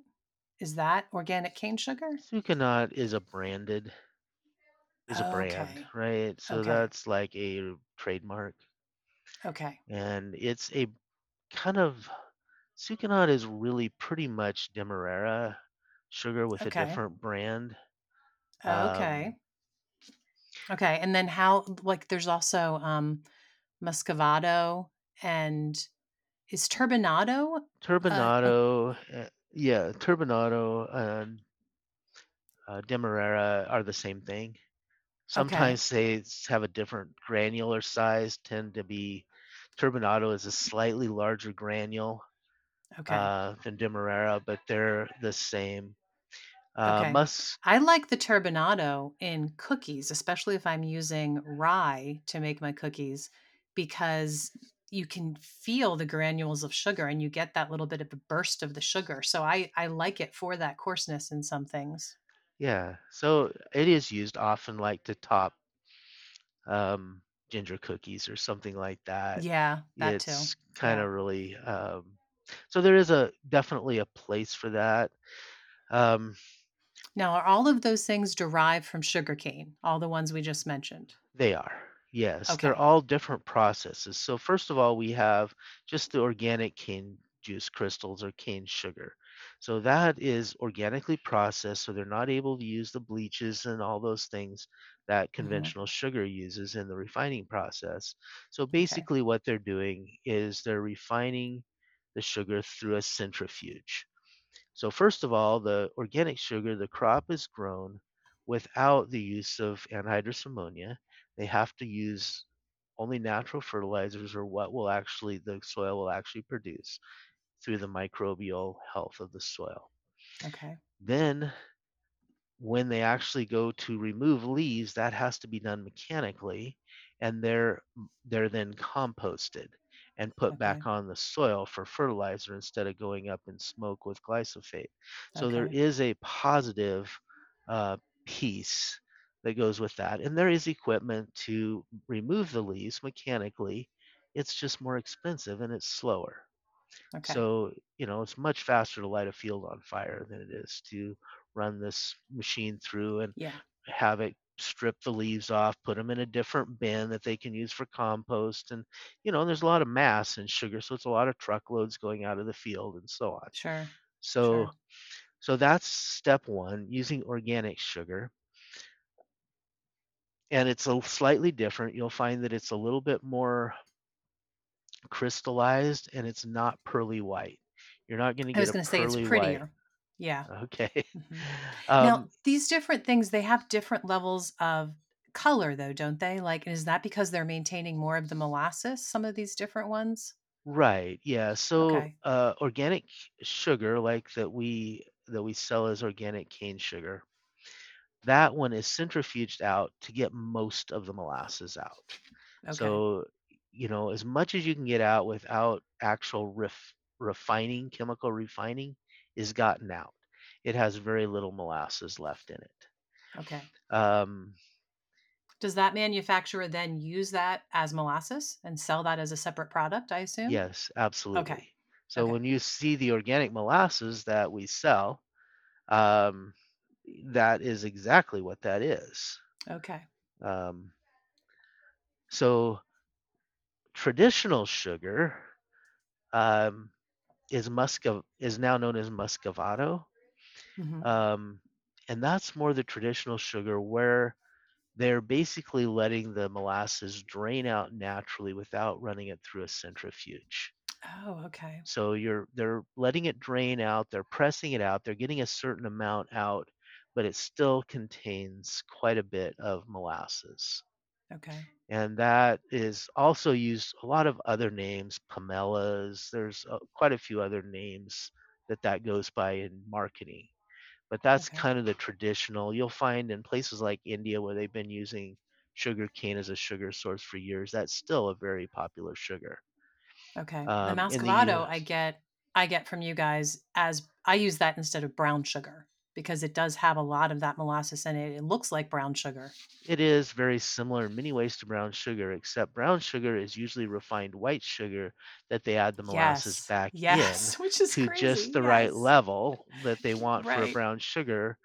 Is that organic cane sugar? Sucanat is a branded, is a brand, okay. right? So okay. that's like a trademark. Okay. And it's a kind of, Sucanat is really pretty much Demerara sugar with okay. a different brand. Okay. Um, Okay. And then how, like, there's also um, Muscovado, and is Turbinado. Turbinado, uh, uh, yeah, Turbinado and uh, Demerara are the same thing. Sometimes they have a different granular size. Tend to be Turbinado is a slightly larger granule okay. uh, than Demerara, but they're the same. Uh, okay. Mus- I like the Turbinado in cookies, especially if I'm using rye to make my cookies, because you can feel the granules of sugar and you get that little bit of a burst of the sugar. So I, I like it for that coarseness in some things. Yeah. So it is used often like to top um, ginger cookies or something like that. Yeah, that it's too. It's kind of yeah. really, um, so there is a definitely a place for that. Um, now, are all of those things derived from sugarcane, all the ones we just mentioned? They are. Yes, okay. They're all different processes. So first of all, we have just the organic cane juice crystals or cane sugar. So that is organically processed, so they're not able to use the bleaches and all those things that conventional mm-hmm. sugar uses in the refining process. So basically okay. what they're doing is they're refining the sugar through a centrifuge. So first of all, the organic sugar, the crop is grown without the use of anhydrous ammonia. They have to use only natural fertilizers or what will actually the soil will actually produce through the microbial health of the soil. Okay. Then when they actually go to remove leaves, that has to be done mechanically, and they're they're then composted and put okay. back on the soil for fertilizer instead of going up in smoke with glyphosate. So okay. there is a positive uh, piece that goes with that. And there is equipment to remove the leaves mechanically. It's just more expensive and it's slower. Okay. So, you know, it's much faster to light a field on fire than it is to run this machine through and yeah. have it strip the leaves off, put them in a different bin that they can use for compost. And, you know, there's a lot of mass in sugar. So it's a lot of truckloads going out of the field and so on. Sure. So, sure. so that's step one, using organic sugar. And it's a slightly different. You'll find that it's a little bit more crystallized and it's not pearly white. You're not going to get I was going to say it's prettier. White. Yeah. Okay. Mm-hmm. Um, now, these different things, they have different levels of color though, don't they? Like, is that because they're maintaining more of the molasses, some of these different ones? Right. Yeah. So okay. uh, organic sugar, like that we that we sell as organic cane sugar, that one is centrifuged out to get most of the molasses out. Okay. So, you know, as much as you can get out without actual ref, refining, chemical refining is gotten out. It has very little molasses left in it. Okay. Um, Does that manufacturer then use that as molasses and sell that as a separate product, I assume? Yes, absolutely. Okay. So okay. when you see the organic molasses that we sell, um, that is exactly what that is. Okay. Um, so traditional sugar um, is Musco- is now known as Muscovado. Mm-hmm. Um, and that's more the traditional sugar where they're basically letting the molasses drain out naturally without running it through a centrifuge. Oh, okay. So you're they're letting it drain out. They're pressing it out. They're getting a certain amount out, but it still contains quite a bit of molasses. Okay. And that is also used a lot of other names, pomelas. There's uh, quite a few other names that that goes by in marketing. But that's okay. kind of the traditional. You'll find in places like India where they've been using sugar cane as a sugar source for years. That's still a very popular sugar. Okay. Um, the Muscovado I get I get from you guys as I use that instead of brown sugar, because it does have a lot of that molasses in it. It looks like brown sugar. It is very similar in many ways to brown sugar, except brown sugar is usually refined white sugar that they add the molasses yes. back yes. in Which is to crazy. Just the yes. right level that they want right. for a brown sugar.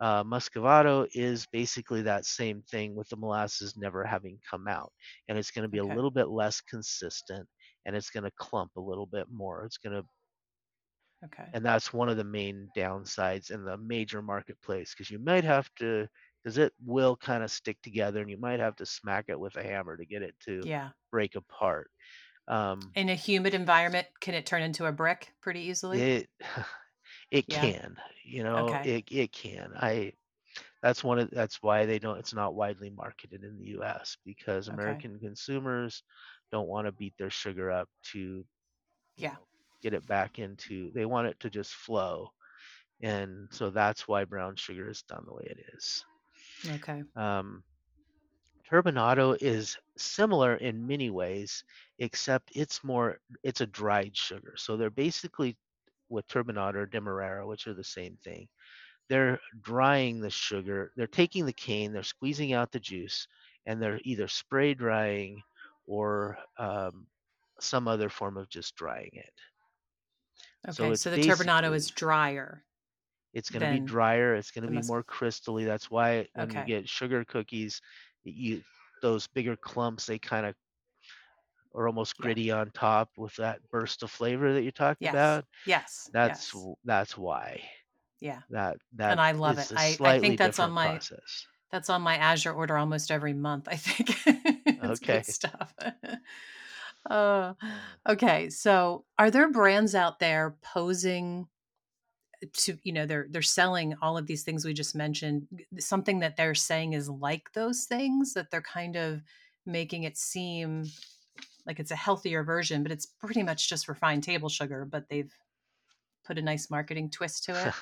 Uh, Muscovado is basically that same thing with the molasses never having come out. And it's going to be okay. a little bit less consistent and it's going to clump a little bit more. It's going to Okay. And that's one of the main downsides in the major marketplace, because you might have to, because it will kind of stick together and you might have to smack it with a hammer to get it to yeah. break apart. Um, In a humid environment, can it turn into a brick pretty easily? It it Yeah. can, you know, Okay. it it can. I that's one of that's why they don't. It's not widely marketed in the U S because Okay. American consumers don't want to beat their sugar up to Yeah. know, get it back into. They want it to just flow, and so that's why brown sugar is done the way it is. Okay. Um, Turbinado is similar in many ways, except it's more, it's a dried sugar. So they're basically, with Turbinado or Demerara, which are the same thing, they're drying the sugar. They're taking the cane, they're squeezing out the juice, and they're either spray drying or um, some other form of just drying it. So Okay. it's So the Turbinado is basically, drier it's going to be than drier, it's going to the be mus. more crystally. That's why when you Okay. get sugar cookies, you those bigger clumps, they kind of are almost Yeah. gritty on top with that burst of flavor that you talked Yes. about. Yes. That's Yes. w- that's why Yeah. that that And I love it. is a I, I slightly think that's on different my process. that's on my Azure order almost every month, I think. It's good Okay. stuff. uh, okay, so are there brands out there posing to, you know, they're they're selling all of these things we just mentioned, g- something that they're saying is like those things, that they're kind of making it seem like it's a healthier version, but it's pretty much just refined table sugar, but they've put a nice marketing twist to it?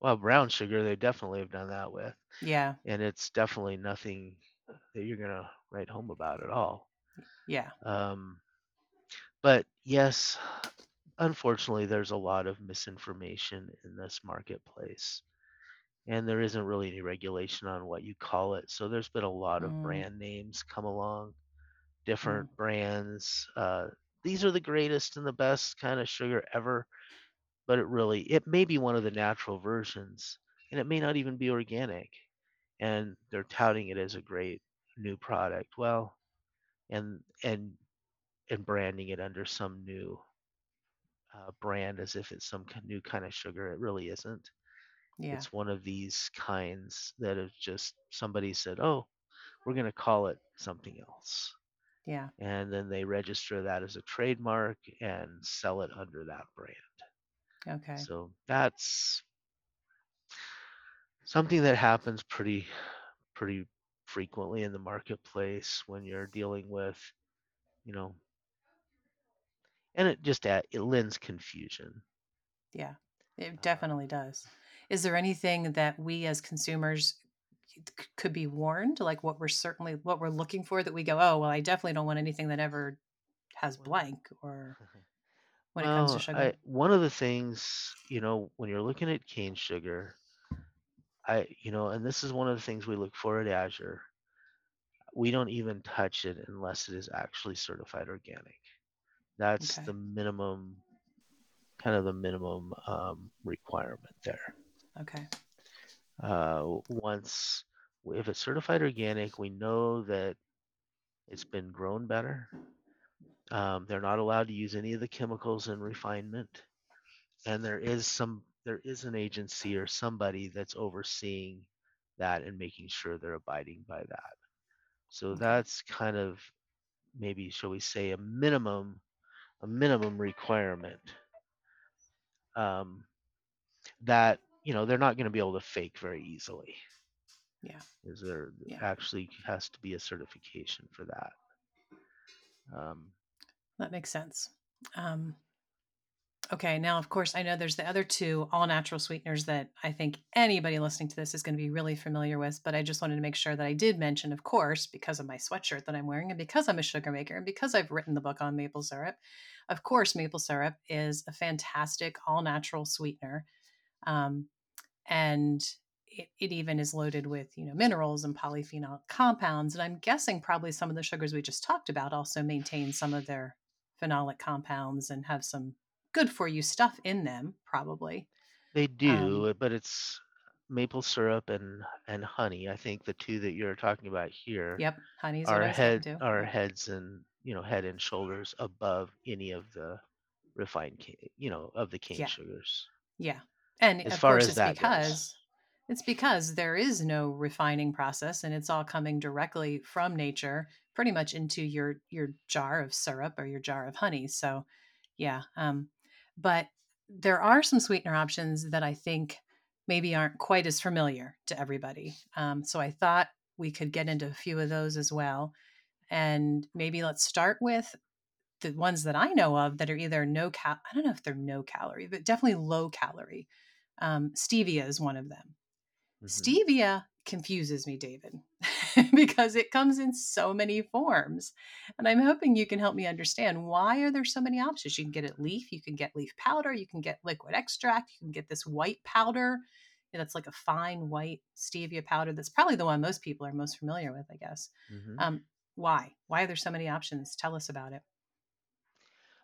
Well, brown sugar they definitely have done that with, Yeah. and it's definitely nothing that you're going to write home about at all. Yeah. Um, But yes, unfortunately, there's a lot of misinformation in this marketplace, and there isn't really any regulation on what you call it. So there's been a lot of Mm, brand names come along, mm, different brands. Uh, these are the greatest and the best kind of sugar ever, but it really, it may be one of the natural versions, and it may not even be organic. And they're touting it as a great new product. Well, and and and branding it under some new uh, brand as if it's some k- new kind of sugar. It really isn't. yeah. It's one of these kinds that have just somebody said, "Oh, we're going to call it something else," Yeah. and then they register that as a trademark and sell it under that brand. Okay. So that's something that happens pretty pretty frequently in the marketplace when you're dealing with, you know, and it just add, it lends confusion. Yeah. It Uh, definitely does. Is there anything that we as consumers c- c- could be warned, like what we're certainly what we're looking for, that we go, oh, well, I definitely don't want anything that ever has Well, blank, or when it comes to Well, I, sugar? one of the things, you know, when you're looking at cane sugar, I, you know, and this is one of the things we look for at Azure, we don't even touch it unless it is actually certified organic. That's Okay. the minimum, kind of the minimum um, requirement there. Okay. Uh, w- once, if it's certified organic, we know that it's been grown better. Um, they're not allowed to use any of the chemicals in refinement. And there is some there is an agency or somebody that's overseeing that and making sure they're abiding by that. So Okay. that's kind of maybe, shall we say, a minimum a minimum requirement, um, that you know they're not going to be able to fake very easily. Yeah. Is there Yeah. actually has to be a certification for that? Um, That makes sense. Um, Okay, now of course I know there's the other two all natural sweeteners that I think anybody listening to this is going to be really familiar with, but I just wanted to make sure that I did mention, of course, because of my sweatshirt that I'm wearing, and because I'm a sugar maker, and because I've written the book on maple syrup, of course, maple syrup is a fantastic all natural sweetener. Um, and it, it even is loaded with, you know, minerals and polyphenol compounds, and I'm guessing probably some of the sugars we just talked about also maintain some of their phenolic compounds and have some good for you stuff in them, probably. They um do, but it's maple syrup and and honey. I think the two that you're talking about here Yep, honey is what are I was head thinking too. are Yep. heads and you know head and shoulders above any of the refined cane, you know of the cane yeah sugars, yeah And as of far course as it's that goes. because It's because there is no refining process and it's all coming directly from nature, pretty much into your, your jar of syrup or your jar of honey. So yeah. Um, but there are some sweetener options that I think maybe aren't quite as familiar to everybody. Um, so I thought we could get into a few of those as well. And maybe let's start with the ones that I know of that are either no cal, I don't know if they're no calorie, but definitely low calorie. Um, stevia is one of them. Mm-hmm. Stevia confuses me, David, because it comes in so many forms. And I'm hoping you can help me understand, why are there so many options? You can get it leaf, you can get leaf powder, you can get liquid extract, you can get this white powder. That's like a fine white stevia powder. That's probably the one most people are most familiar with, I guess. Mm-hmm. Um, why? Why are there so many options? Tell us about it.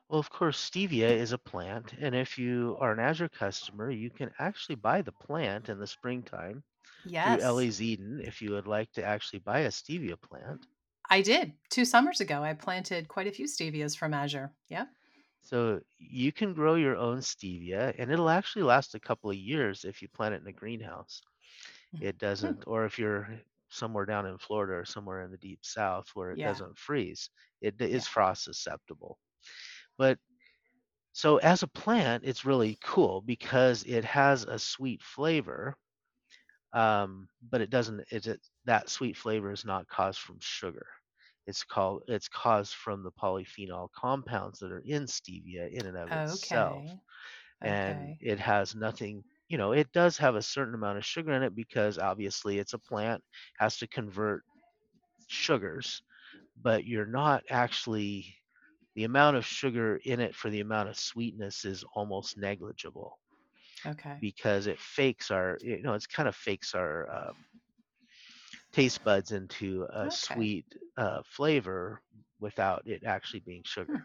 Well, of course, stevia is a plant. And if you are an Azure customer, you can actually buy the plant in the springtime yes. through Ellie's Eden if you would like to actually buy a stevia plant. I did. Two summers ago, I planted quite a few stevias from Azure. Yeah. So you can grow your own stevia, and it'll actually last a couple of years if you plant it in a greenhouse. It doesn't, or if you're somewhere down in Florida or somewhere in the deep south where it yeah. doesn't freeze, it is yeah. frost susceptible. But so as a plant, it's really cool because it has a sweet flavor, um, but it doesn't. It's it, that sweet flavor is not caused from sugar. It's called. It's caused from the polyphenol compounds that are in stevia in and of okay. itself, and okay. it has nothing. You know, it does have a certain amount of sugar in it because obviously it's a plant, has to convert sugars, but you're not actually. The amount of sugar in it for the amount of sweetness is almost negligible. Okay. Because it fakes our, you know, it's kind of fakes our um, taste buds into a okay. sweet uh, flavor without it actually being sugar.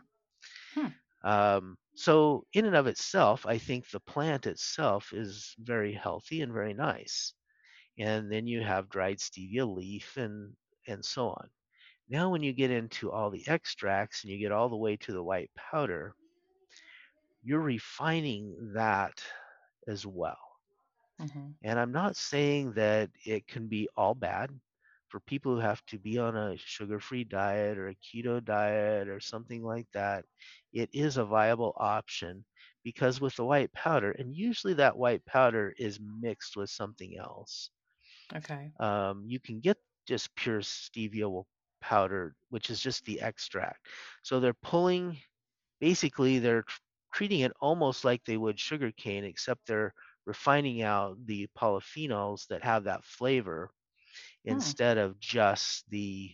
Hmm. Hmm. Um, so in and of itself, I think the plant itself is very healthy and very nice. And then you have dried stevia leaf and, and so on. Now, when you get into all the extracts and you get all the way to the white powder, you're refining that as well. Mm-hmm. And I'm not saying that it can be all bad for people who have to be on a sugar-free diet or a keto diet or something like that. It is a viable option because with the white powder, and usually that white powder is mixed with something else. Okay. Um, you can get just pure stevia will powder, which is just the extract. So they're pulling, basically they're tr- treating it almost like they would sugarcane, except they're refining out the polyphenols that have that flavor mm. instead of just the,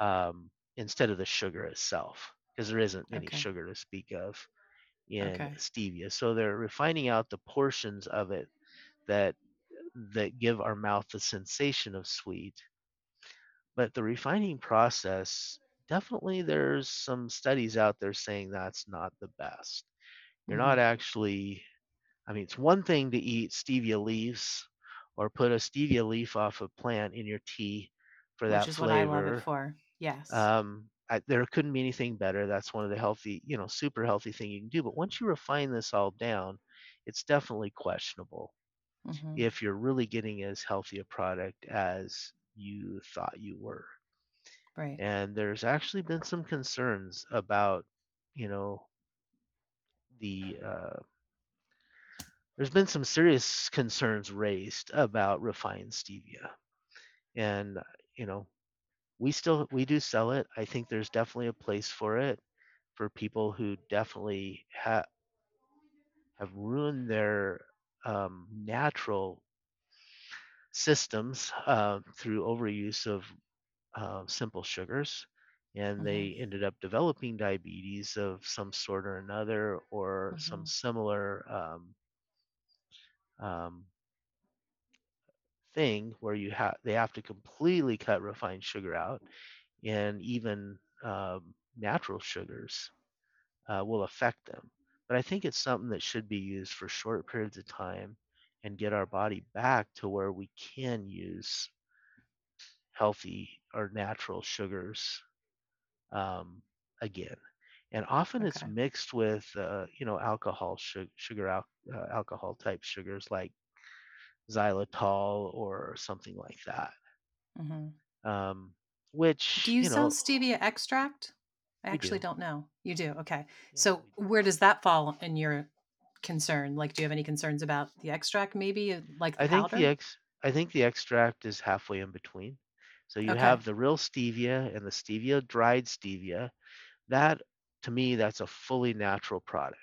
um, instead of the sugar itself, because there isn't any okay. sugar to speak of in okay. stevia. So they're refining out the portions of it that that give our mouth the sensation of sweet. But the refining process, definitely there's some studies out there saying that's not the best. You're mm-hmm. not actually, I mean, it's one thing to eat stevia leaves or put a stevia leaf off a plant in your tea for that flavor. Which is flavor. What I love it for, yes. Um, I, there couldn't be anything better. That's one of the healthy, you know, super healthy thing you can do. But once you refine this all down, it's definitely questionable mm-hmm. if you're really getting as healthy a product as you thought you were. Right. And there's actually been some concerns about, you know, the, uh, there's been some serious concerns raised about refined stevia. And, you know, we still, we do sell it. I think there's definitely a place for it for people who definitely ha- have ruined their um, natural systems uh, through overuse of uh, simple sugars, and mm-hmm. they ended up developing diabetes of some sort or another, or mm-hmm. some similar um, um, thing where you have they have to completely cut refined sugar out, and even um, natural sugars uh, will affect them. But I think it's something that should be used for short periods of time and get our body back to where we can use healthy or natural sugars um, again. And often okay. it's mixed with, uh, you know, alcohol, sugar, sugar al- uh, alcohol type sugars like xylitol or something like that. Mm-hmm. Um, which do you, you know, sell stevia extract? I actually do. don't know. You do. Okay. Yeah, so where does that fall in your concern? Like, do you have any concerns about the extract? Maybe like the I think powder? the ex- I think the extract is halfway in between. So you okay. have the real stevia and the stevia dried stevia. That to me, that's a fully natural product.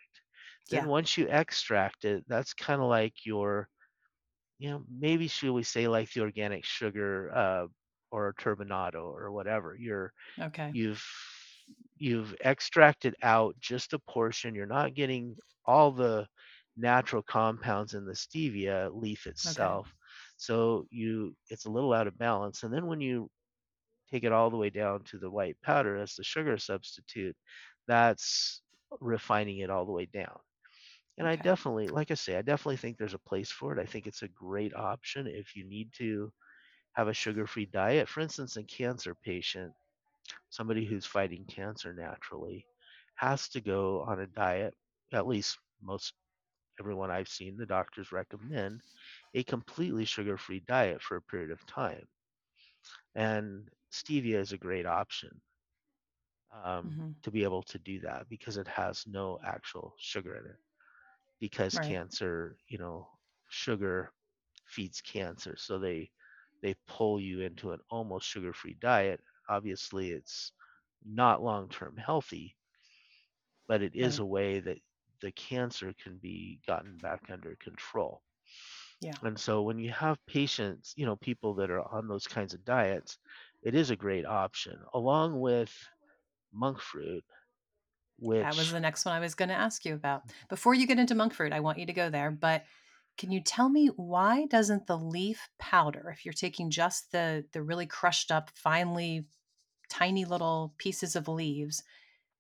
Then yeah. once you extract it, that's kind of like your, you know, maybe should we say like the organic sugar uh, or turbinado or whatever. You're okay. You've you've extracted out just a portion. You're not getting all the natural compounds in the stevia leaf itself. Okay. So you, it's a little out of balance. And then when you take it all the way down to the white powder, that's the sugar substitute, that's refining it all the way down. And okay. I definitely, like I say, I definitely think there's a place for it. I think it's a great option if you need to have a sugar-free diet. For instance, a cancer patient, somebody who's fighting cancer naturally, has to go on a diet, at least most everyone I've seen, the doctors recommend a completely sugar-free diet for a period of time. And stevia is a great option um, mm-hmm. to be able to do that because it has no actual sugar in it. Because right. cancer, you know, sugar feeds cancer. So they they pull you into an almost sugar-free diet. Obviously, it's not long-term healthy, but it is right. a way that the cancer can be gotten back under control. Yeah. And so when you have patients, you know, people that are on those kinds of diets, it is a great option, along with monk fruit, which... That was the next one I was going to ask you about. Before you get into monk fruit, I want you to go there, but can you tell me why doesn't the leaf powder, if you're taking just the, the really crushed up, finely tiny little pieces of leaves,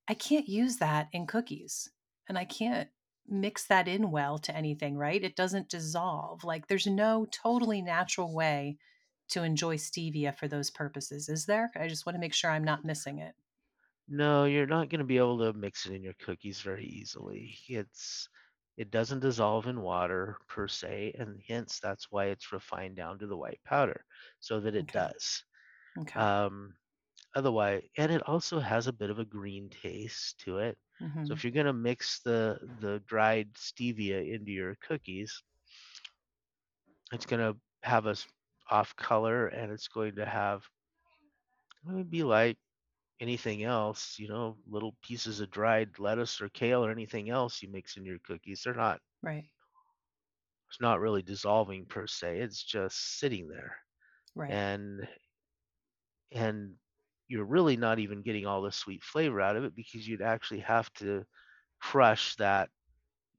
I can't use that in cookies and I can't mix that in well to anything, right? It doesn't dissolve. Like there's no totally natural way to enjoy stevia for those purposes, is there? I just want to make sure I'm not missing it. No, you're not going to be able to mix it in your cookies very easily. It's it doesn't dissolve in water per se, and hence that's why it's refined down to the white powder so that it okay. does. Okay. Um, otherwise, and it also has a bit of a green taste to it. Mm-hmm. So if you're going to mix the the dried stevia into your cookies, it's going to have a off color and it's going to have, it would be like anything else, you know, little pieces of dried lettuce or kale or anything else you mix in your cookies. They're not, right. It's not really dissolving per se. It's just sitting there. Right. And, and, you're really not even getting all the sweet flavor out of it because you'd actually have to crush that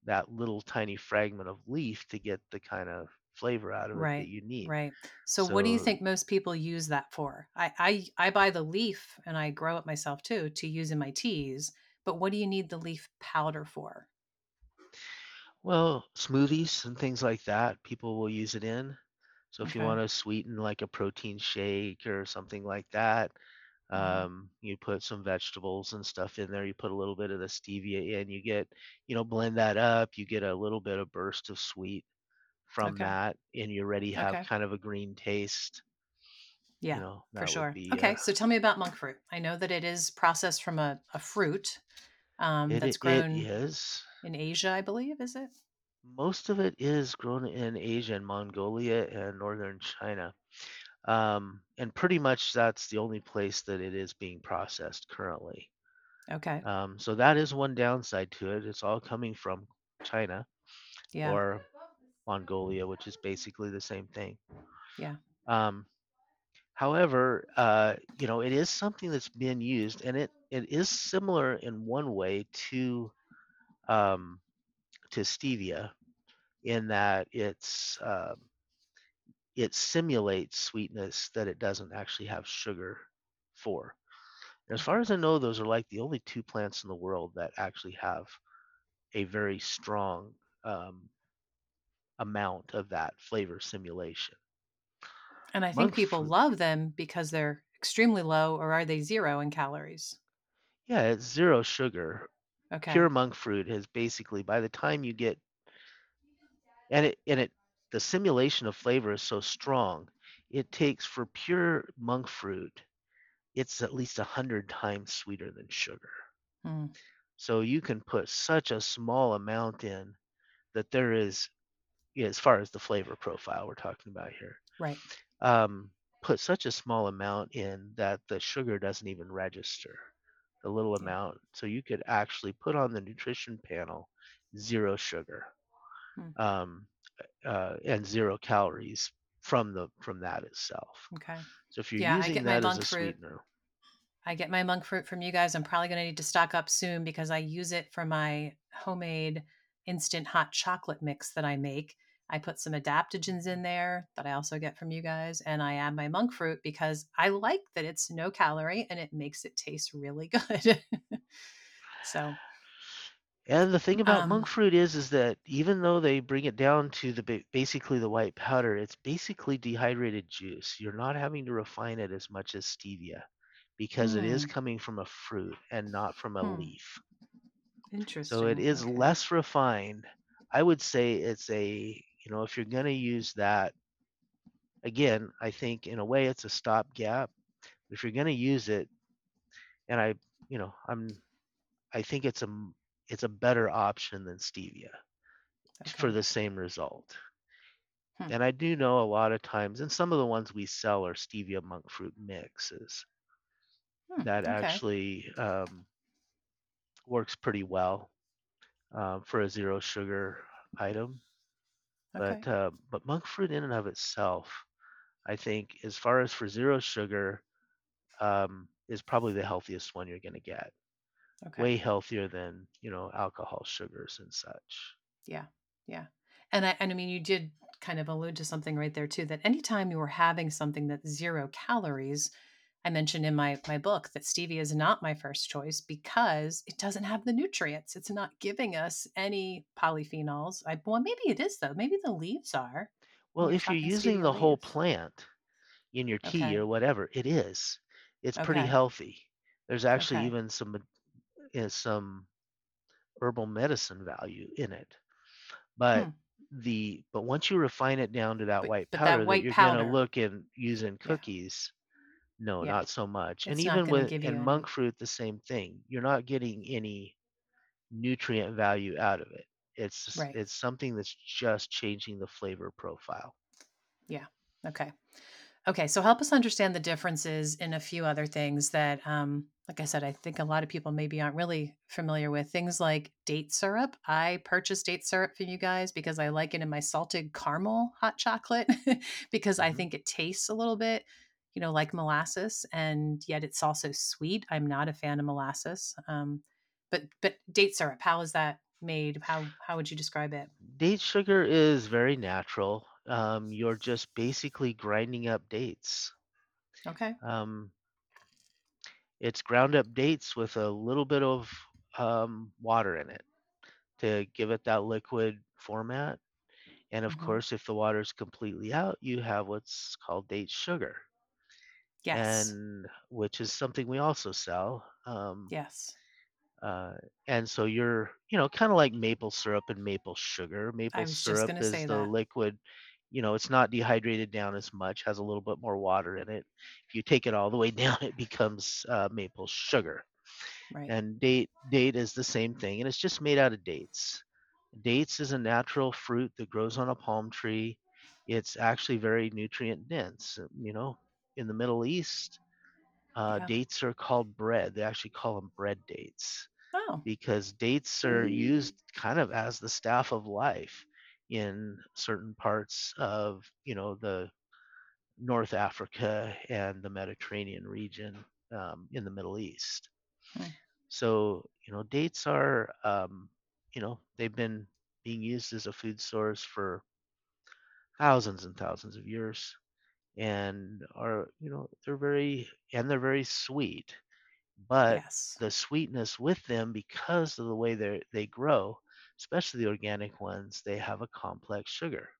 that little tiny fragment of leaf to get the kind of flavor out of right, it that you need. Right. So, so what do you think most people use that for? I, I I buy the leaf and I grow it myself too to use in my teas, but what do you need the leaf powder for? Well, smoothies and things like that, people will use it in. So if okay. you want to sweeten like a protein shake or something like that, um you put some vegetables and stuff in there, you put a little bit of the stevia in, you get, you know, blend that up, you get a little bit of burst of sweet from okay. that, and you already have okay. kind of a green taste. Yeah, you know, for sure. Be, okay uh, so tell me about monk fruit. I know that it is processed from a, a fruit um it, that's grown it is. in Asia, I believe. Is it most of it is grown in Asia and Mongolia and northern China. Um, and pretty much that's the only place that it is being processed currently. Okay. Um, so that is one downside to it. It's all coming from China yeah. or Mongolia, which is basically the same thing. Yeah. Um, however, uh, you know, it is something that's been used, and it, it is similar in one way to, um, to stevia in that it's, um, it simulates sweetness that it doesn't actually have sugar for. And as far as I know, those are like the only two plants in the world that actually have a very strong um, amount of that flavor simulation. And I think people love them because they're extremely low, or are they zero in calories? Yeah, it's zero sugar. Okay. Pure monk fruit is basically by the time you get, and it, and it, the simulation of flavor is so strong, it takes for pure monk fruit, it's at least one hundred times sweeter than sugar. Mm. So you can put such a small amount in that there is, you know, as far as the flavor profile we're talking about here, right? Um, put such a small amount in that the sugar doesn't even register, the little amount. So you could actually put on the nutrition panel zero sugar hmm. um, uh, and zero calories from the from that itself. Okay. So if you're yeah, using I get that my monk as a fruit. sweetener, I get my monk fruit from you guys. I'm probably going to need to stock up soon because I use it for my homemade instant hot chocolate mix that I make. I put some adaptogens in there that I also get from you guys, and I add my monk fruit because I like that it's no calorie and it makes it taste really good. So. And the thing about um, monk fruit is, is that even though they bring it down to the basically the white powder, it's basically dehydrated juice. You're not having to refine it as much as stevia because mm. it is coming from a fruit and not from a hmm. leaf. Interesting. So it is okay. less refined. I would say it's a, you know, if you're going to use that, again, I think in a way it's a stopgap. If you're going to use it, and I, you know, I'm, I think it's a, it's a better option than stevia okay. for the same result. Hmm. And I do know a lot of times, and some of the ones we sell are stevia monk fruit mixes hmm. that okay. actually um, works pretty well. Um, for a zero sugar item, okay. but uh, but monk fruit in and of itself, I think as far as for zero sugar, um, is probably the healthiest one you're going to get. Okay. Way healthier than, you know, alcohol, sugars, and such. Yeah, yeah, and I and I mean you did kind of allude to something right there too. That anytime you were having something that's zero calories, I mentioned in my, my book that stevia is not my first choice because it doesn't have the nutrients. It's not giving us any polyphenols. I, well, maybe it is, though. Maybe the leaves are. Well, if you're using the leaves. whole plant in your tea okay. or whatever, it is. It's okay. pretty healthy. There's actually okay. even some uh, some herbal medicine value in it. But hmm. the but once you refine it down to that but, white powder that, white that you're going to look and use in cookies... Yeah. No, yeah. not so much. It's and even with and any. monk fruit, the same thing. You're not getting any nutrient value out of it. It's right. it's something that's just changing the flavor profile. Yeah. Okay. Okay. So help us understand the differences in a few other things that, um, like I said, I think a lot of people maybe aren't really familiar with. Things like date syrup. I purchase date syrup for you guys because I like it in my salted caramel hot chocolate because mm-hmm. I think it tastes a little bit, you know, like molasses, and yet it's also sweet. I'm not a fan of molasses. Um, but but date syrup, how is that made? How how would you describe it? Date sugar is very natural. Um, you're just basically grinding up dates. Okay. Um, it's ground up dates with a little bit of um, water in it to give it that liquid format. And of mm-hmm. course, if the water is completely out, you have what's called date sugar. Yes. And which is something we also sell. Um, yes. Uh, and so you're, you know, kind of like maple syrup and maple sugar. Maple syrup is the that. liquid, you know, it's not dehydrated down as much, has a little bit more water in it. If you take it all the way down, it becomes uh, maple sugar. Right. And date date is the same thing. And it's just made out of dates. Dates is a natural fruit that grows on a palm tree. It's actually very nutrient dense, you know. In the Middle East, uh, yeah. dates are called bread. They actually call them bread dates oh. because dates are mm. used kind of as the staff of life in certain parts of, you know, the North Africa and the Mediterranean region um, in the Middle East. Mm. So, you know, dates are, um, you know, they've been being used as a food source for thousands and thousands of years. And are, you know, they're very, and they're very sweet, but yes. the sweetness with them, because of the way they they grow, especially the organic ones, they have a complex sugar.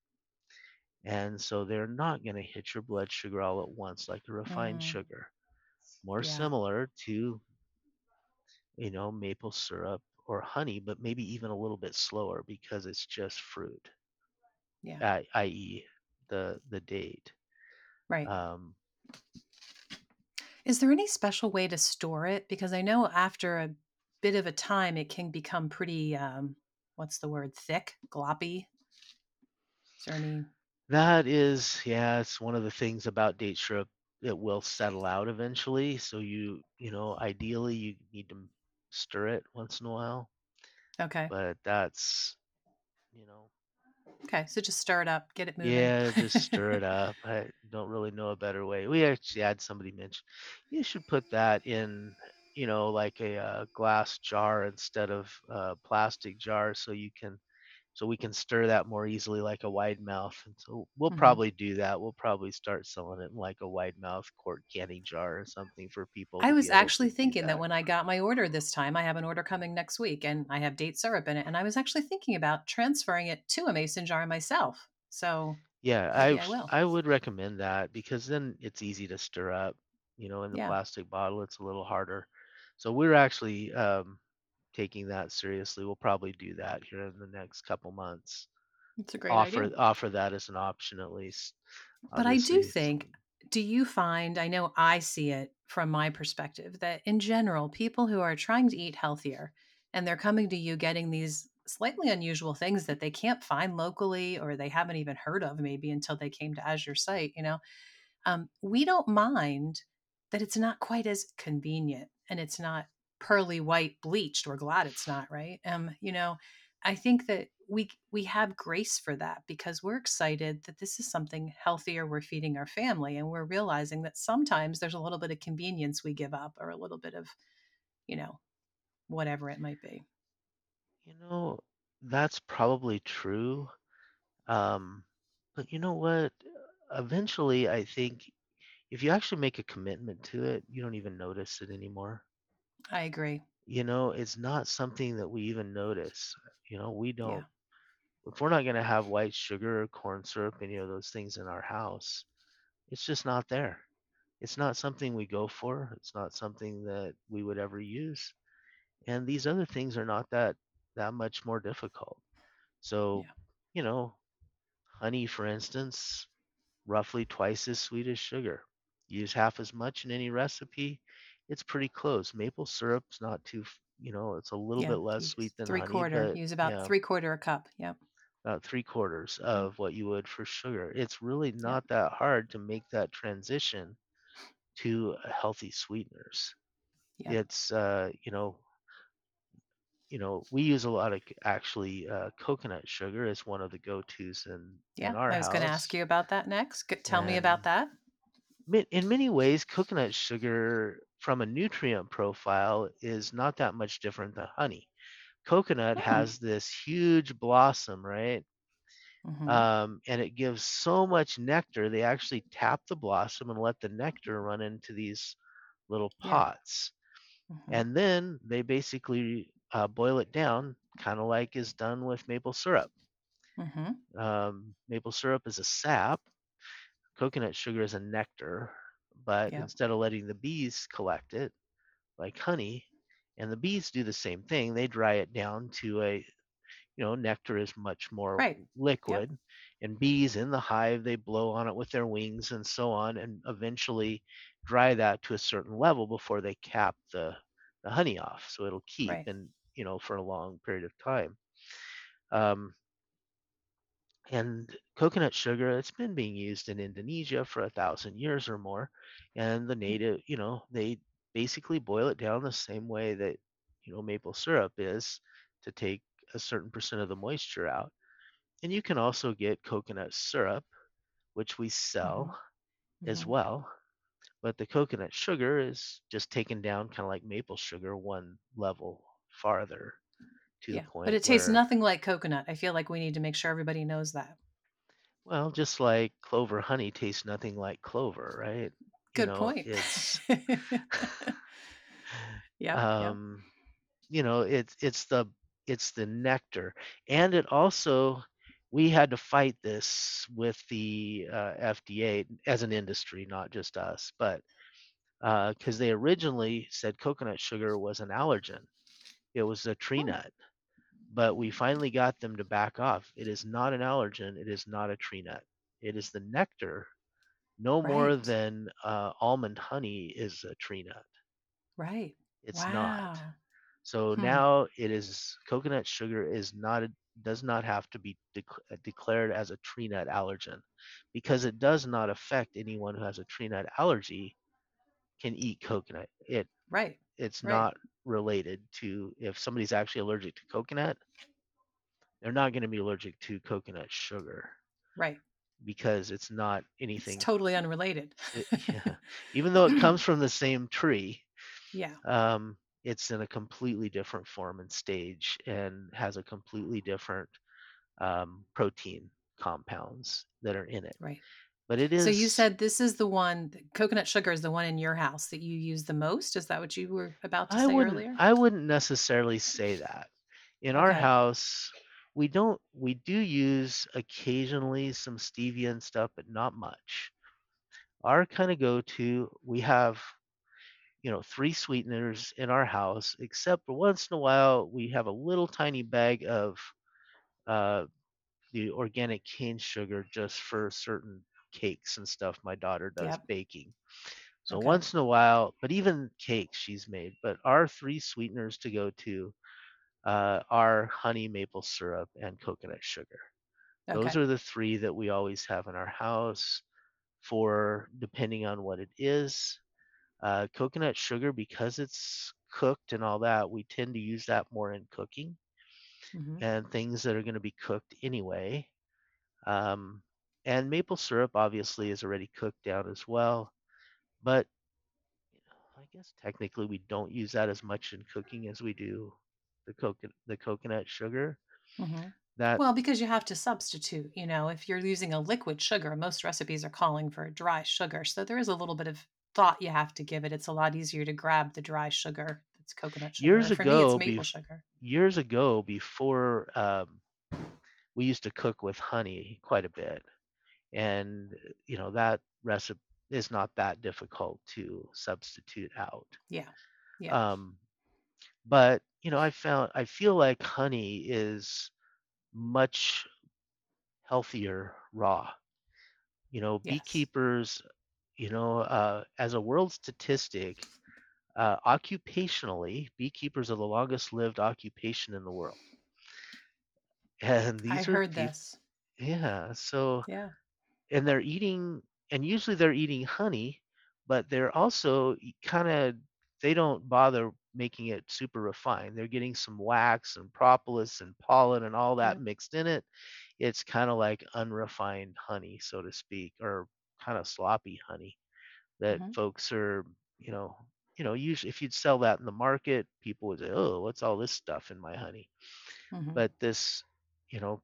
And so they're not going to hit your blood sugar all at once like a refined mm-hmm. sugar, more yeah. similar to, you know, maple syrup or honey, but maybe even a little bit slower because it's just fruit. yeah. uh, that is the the date. Right. Um, is there any special way to store it? Because I know after a bit of a time, it can become pretty, um, what's the word, thick, gloppy. Is there any? That is, yeah, it's one of the things about date strip. It will settle out eventually. So you, you know, ideally you need to stir it once in a while. Okay. But that's, you know. Okay. So just stir it up, get it moving. Yeah, just stir it up. I don't really know a better way. We actually had somebody mention, you should put that in, you know, like a, a glass jar instead of a plastic jar. So you can, so we can stir that more easily, like a wide mouth. And so we'll mm-hmm. probably do that. We'll probably start selling it in like a wide mouth quart canning jar or something for people. I was actually thinking that. that when I got my order this time, I have an order coming next week and I have date syrup in it. And I was actually thinking about transferring it to a mason jar myself. So yeah, I, I, will. I would recommend that, because then it's easy to stir up, you know, in the yeah. plastic bottle, it's a little harder. So we're actually, um, taking that seriously. We'll probably do that here in the next couple months. It's a great offer, idea. Offer that as an option at least. But obviously. I do think, do you find, I know I see it from my perspective, that in general, people who are trying to eat healthier and they're coming to you getting these slightly unusual things that they can't find locally, or they haven't even heard of maybe until they came to Azure site, you know, um, we don't mind that it's not quite as convenient and it's not pearly white bleached. We're glad it's not, right? Um, you know, I think that we we have grace for that, because we're excited that this is something healthier we're feeding our family, and we're realizing that sometimes there's a little bit of convenience we give up, or a little bit of, you know, whatever it might be. You know, that's probably true. Um, but you know what? Eventually, I think if you actually make a commitment to it, you don't even notice it anymore. I agree. You know, it's not something that we even notice. You know, we don't, yeah. if we're not going to have white sugar or corn syrup, any of those things in our house, it's just not there. It's not something we go for. It's not something that we would ever use. And these other things are not that, that much more difficult. So, yeah. you know, honey, for instance, roughly twice as sweet as sugar. Use half as much in any recipe. It's pretty close. Maple syrup's not too, you know, it's a little yeah, bit less sweet than three honey. Three quarter. But, use about yeah, three quarter a cup. Yep. About three quarters mm-hmm. of what you would for sugar. It's really not yeah. that hard to make that transition to healthy sweeteners. Yeah. It's, uh, you know, you know, we use a lot of actually uh, coconut sugar is one of the go-tos in, yeah, in our house. I was going to ask you about that next. Tell and me about that. In many ways, coconut sugar from a nutrient profile is not that much different than honey. Coconut mm-hmm. has this huge blossom, right? Mm-hmm. Um, and it gives so much nectar. They actually tap the blossom and let the nectar run into these little pots. Yeah. Mm-hmm. And then they basically uh, boil it down, kind of like is done with maple syrup. Mm-hmm. Um, maple syrup is a sap. Coconut sugar is a nectar. But yeah. instead of letting the bees collect it, like honey, and the bees do the same thing, they dry it down to a, you know, nectar is much more right. liquid, yep. and bees in the hive, they blow on it with their wings and so on, and eventually dry that to a certain level before they cap the, the honey off. So it'll keep right. and, you know, for a long period of time. Um, And coconut sugar, it's been being used in Indonesia for a thousand years or more. And the native, you know, they basically boil it down the same way that, you know, maple syrup is to take a certain percent of the moisture out. And you can also get coconut syrup, which we sell mm-hmm. as well. But the coconut sugar is just taken down kind of like maple sugar, one level farther. Yeah, but it tastes where, nothing like coconut. I feel like we need to make sure everybody knows that. Well, just like clover honey tastes nothing like clover, right? Good you know, point. It's, yeah. Um, yeah. You know, it's it's the it's the nectar, and it also we had to fight this with the uh, F D A as an industry, not just us, but because uh, they originally said coconut sugar was an allergen. It was a tree nut. but we finally got them to back off. It is not an allergen. It is not a tree nut. It is the nectar. No right. more than uh, almond honey is a tree nut. Right. It's wow. not. So hmm. now it is, coconut sugar is not, a, does not have to be de- declared as a tree nut allergen, because it does not affect anyone who has a tree nut allergy can eat coconut. It right. It's right. not related to, if somebody's actually allergic to coconut, they're not going to be allergic to coconut sugar. Right. Because it's not anything. It's totally unrelated. it, yeah. Even though it comes from the same tree. Yeah. Um, it's in a completely different form and stage, and has a completely different um, protein compounds that are in it. Right. But it is. So you said this is the one, coconut sugar is the one in your house that you use the most. Is that what you were about to I say earlier? I wouldn't necessarily say that. In okay. our house, we don't, we do use occasionally some stevia and stuff, but not much. Our kind of go-to, we have, you know, three sweeteners in our house, except for once in a while, we have a little tiny bag of uh, the organic cane sugar just for certain cakes and stuff. My daughter does yep. baking. So okay. once in a while, but even cakes she's made, but our three sweeteners to go to uh, are honey, maple syrup, and coconut sugar. Okay. Those are the three that we always have in our house for, depending on what it is. Uh, coconut sugar, because it's cooked and all that, we tend to use that more in cooking mm-hmm. and things that are going to be cooked anyway. Um, and maple syrup obviously is already cooked down as well, but you know, I guess technically we don't use that as much in cooking as we do the coconut, the coconut sugar. Mm-hmm. That, well, because you have to substitute, you know, if you're using a liquid sugar, most recipes are calling for a dry sugar. So there is a little bit of thought you have to give it. It's a lot easier to grab the dry sugar. It's coconut sugar. Years For ago, me, it's maple be- sugar. Years ago, before um, we used to cook with honey quite a bit, and you know that recipe is not that difficult to substitute out. Yeah. Yeah. Um, but you know, I found I feel like honey is much healthier raw. You know, yes. beekeepers. You know, uh, as a world statistic, uh, occupationally, beekeepers are the longest lived occupation in the world. And these I are heard deep, this. Yeah. So, yeah. And they're eating, and usually they're eating honey, but they're also kind of, they don't bother making it super refined. They're getting some wax and propolis and pollen and all that mm-hmm. mixed in it. It's kind of like unrefined honey, so to speak, or kind of sloppy honey that mm-hmm. folks are, you know, you know, usually if you'd sell that in the market, people would say, oh, what's all this stuff in my honey? Mm-hmm. But this, you know,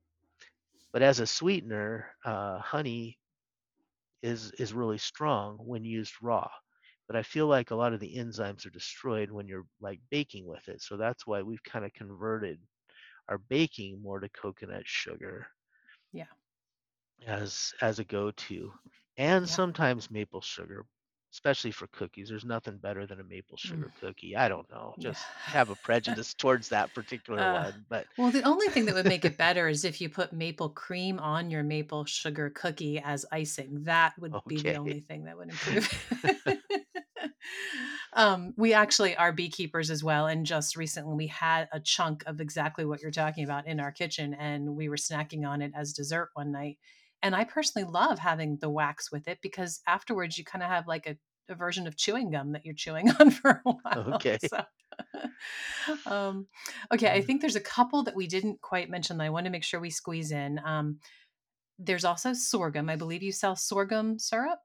but as a sweetener, uh, honey is, is really strong when used raw. But I feel like a lot of the enzymes are destroyed when you're like baking with it. So that's why we've kind of converted our baking more to coconut sugar. Yeah. As, as a go-to. And yeah. sometimes maple sugar, especially for cookies. There's nothing better than a maple sugar mm. cookie. I don't know. Just yeah. have a prejudice towards that particular uh, one. But well, the only thing that would make it better is if you put maple cream on your maple sugar cookie as icing. That would okay. be the only thing that would improve. Um, we actually are beekeepers as well. And just recently we had a chunk of exactly what you're talking about in our kitchen, and we were snacking on it as dessert one night. And I personally love having the wax with it, because afterwards you kind of have like a, a version of chewing gum that you're chewing on for a while. Okay. So, um, okay. I think there's a couple that we didn't quite mention that I want to make sure we squeeze in. Um, there's also sorghum. I believe you sell sorghum syrup.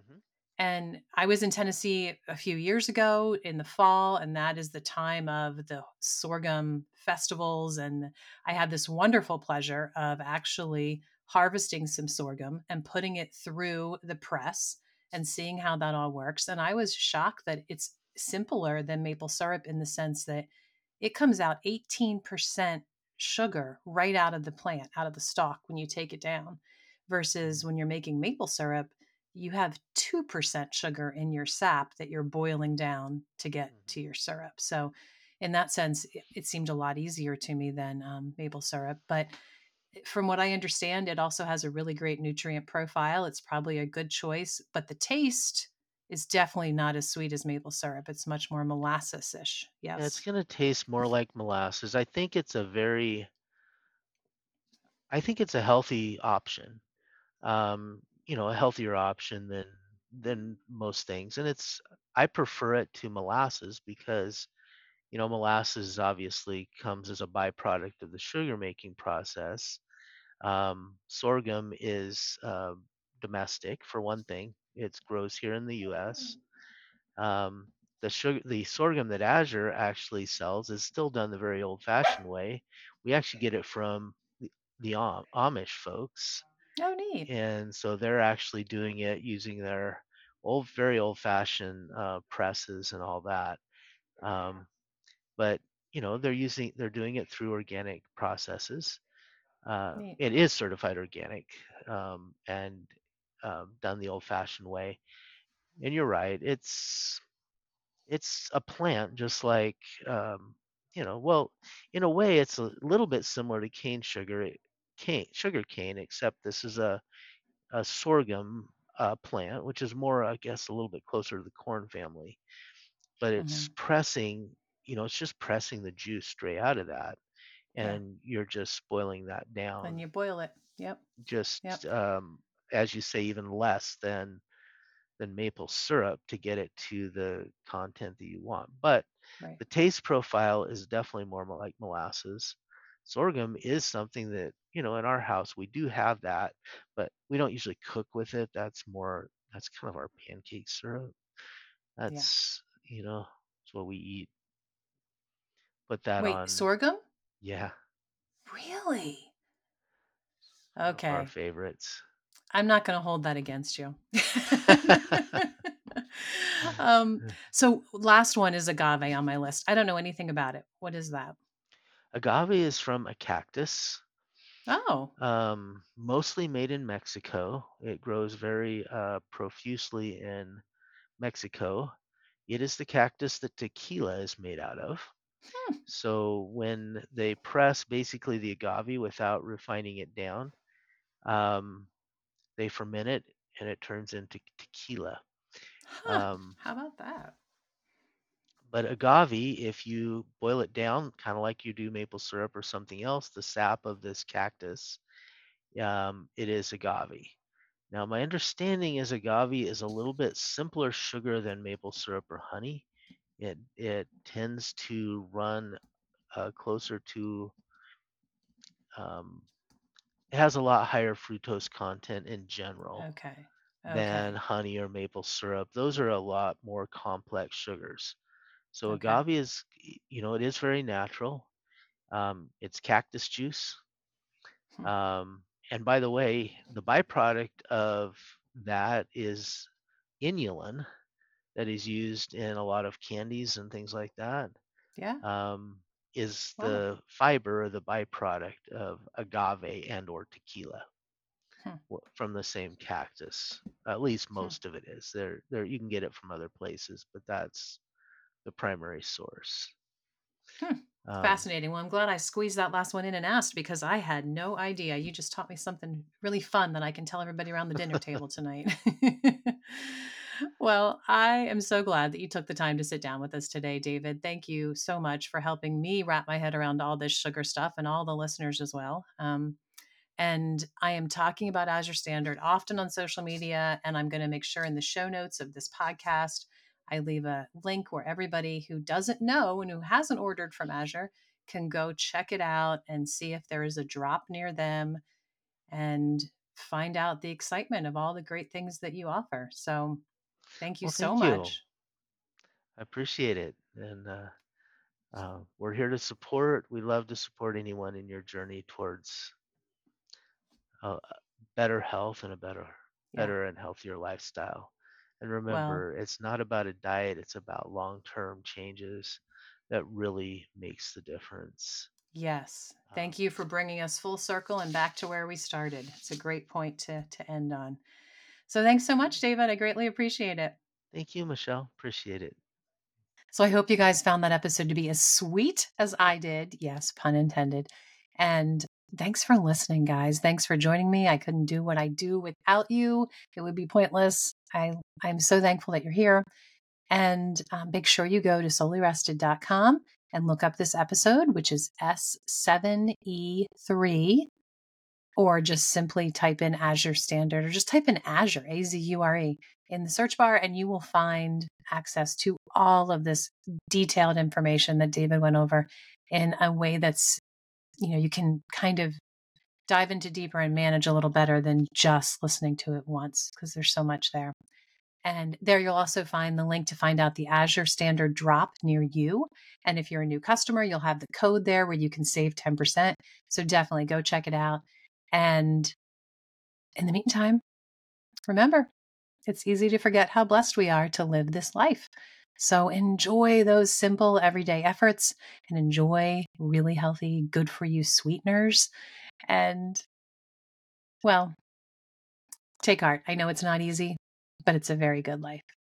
Mm-hmm. And I was in Tennessee a few years ago in the fall, and that is the time of the sorghum festivals. And I had this wonderful pleasure of actually harvesting some sorghum and putting it through the press and seeing how that all works. And I was shocked that it's simpler than maple syrup in the sense that it comes out eighteen percent sugar right out of the plant, out of the stalk when you take it down, versus when you're making maple syrup, you have two percent sugar in your sap that you're boiling down to get to your syrup. So in that sense, it, it seemed a lot easier to me than um, maple syrup. But from what I understand, it also has a really great nutrient profile. It's probably a good choice, but the taste is definitely not as sweet as maple syrup. It's much more molasses-ish. Yes. Yeah, it's going to taste more like molasses. I think it's a very, I think it's a healthy option. Um, you know, a healthier option than, than most things. And it's, I prefer it to molasses because, you know, molasses obviously comes as a byproduct of the sugar making process. Um, sorghum is uh, domestic, for one thing. It grows here in the U S. Um, the sugar, the sorghum that Azure actually sells is still done the very old-fashioned way. We actually get it from the, the Am- Amish folks. Oh, neat. And so they're actually doing it using their old, very old-fashioned uh, presses and all that. Um, but you know, they're using, they're doing it through organic processes. Uh, it is certified organic, um, and Um, done the old-fashioned way. And you're right, it's it's a plant just like, um, you know, well, in a way it's a little bit similar to cane sugar, cane, sugar cane, except this is a, a sorghum uh, plant, which is more, I guess, a little bit closer to the corn family. But it's mm-hmm. pressing, you know, it's just pressing the juice straight out of that. And yeah. you're just boiling that down. And you boil it, yep. Just, yep. um as you say, even less than than maple syrup to get it to the content that you want. But right. the taste profile is definitely more like molasses. Sorghum is something that, you know, in our house, we do have that, but we don't usually cook with it. That's more, that's kind of our pancake syrup. That's, yeah. you know, it's what we eat. Put that Wait, on. Wait, sorghum? Yeah. Really? Okay. Our favorites. I'm not going to hold that against you. um, so last one is agave on my list. I don't know anything about it. What is that? Agave is from a cactus. Oh. Um, mostly made in Mexico. It grows very uh, profusely in Mexico. It is the cactus that tequila is made out of. Hmm. So when they press basically the agave without refining it down, um, they ferment it and it turns into tequila. Huh, um, how about that? But agave, if you boil it down, kind of like you do maple syrup or something else, the sap of this cactus, um, it is agave. Now, my understanding is agave is a little bit simpler sugar than maple syrup or honey. It it tends to run uh, closer to um, it has a lot higher fructose content in general okay. Okay. than honey or maple syrup. Those are a lot more complex sugars. So okay. agave is, you know, it is very natural. Um, it's cactus juice. Hmm. Um, and by the way, the byproduct of that is inulin that is used in a lot of candies and things like that. Yeah. Um, is the wow. fiber, the byproduct of agave and or tequila hmm. from the same cactus. At least most hmm. of it is. There, there you can get it from other places, but that's the primary source. Hmm. Um, Fascinating. Well, I'm glad I squeezed that last one in and asked because I had no idea. You just taught me something really fun that I can tell everybody around the dinner table tonight. Well, I am so glad that you took the time to sit down with us today, David. Thank you so much for helping me wrap my head around all this sugar stuff and all the listeners as well. Um, and I am talking about Azure Standard often on social media, and I'm going to make sure in the show notes of this podcast, I leave a link where everybody who doesn't know and who hasn't ordered from Azure can go check it out and see if there is a drop near them and find out the excitement of all the great things that you offer. So Thank you well, so thank much. You. I appreciate it. And uh, uh, we're here to support. We love to support anyone in your journey towards uh, better health and a better, yeah. better and healthier lifestyle. And remember, well, it's not about a diet. It's about long-term changes that really makes the difference. Yes. Thank um, you for bringing us full circle and back to where we started. It's a great point to to end on. So thanks so much, David. I greatly appreciate it. Thank you, Michelle. Appreciate it. So I hope you guys found that episode to be as sweet as I did. Yes, pun intended. And thanks for listening, guys. Thanks for joining me. I couldn't do what I do without you. It would be pointless. I, I'm so thankful that you're here. And um, make sure you go to souly rested dot com and look up this episode, which is S seven E three, or just simply type in Azure Standard, or just type in Azure, A Z U R E, in the search bar, and you will find access to all of this detailed information that David went over in a way that's, you know, you can kind of dive into deeper and manage a little better than just listening to it once, because there's so much there. And there you'll also find the link to find out the Azure Standard drop near you. And if you're a new customer, you'll have the code there where you can save ten percent. So definitely go check it out. And in the meantime, remember, it's easy to forget how blessed we are to live this life. So enjoy those simple everyday efforts and enjoy really healthy, good for you sweeteners. And well, take heart. I know it's not easy, but it's a very good life.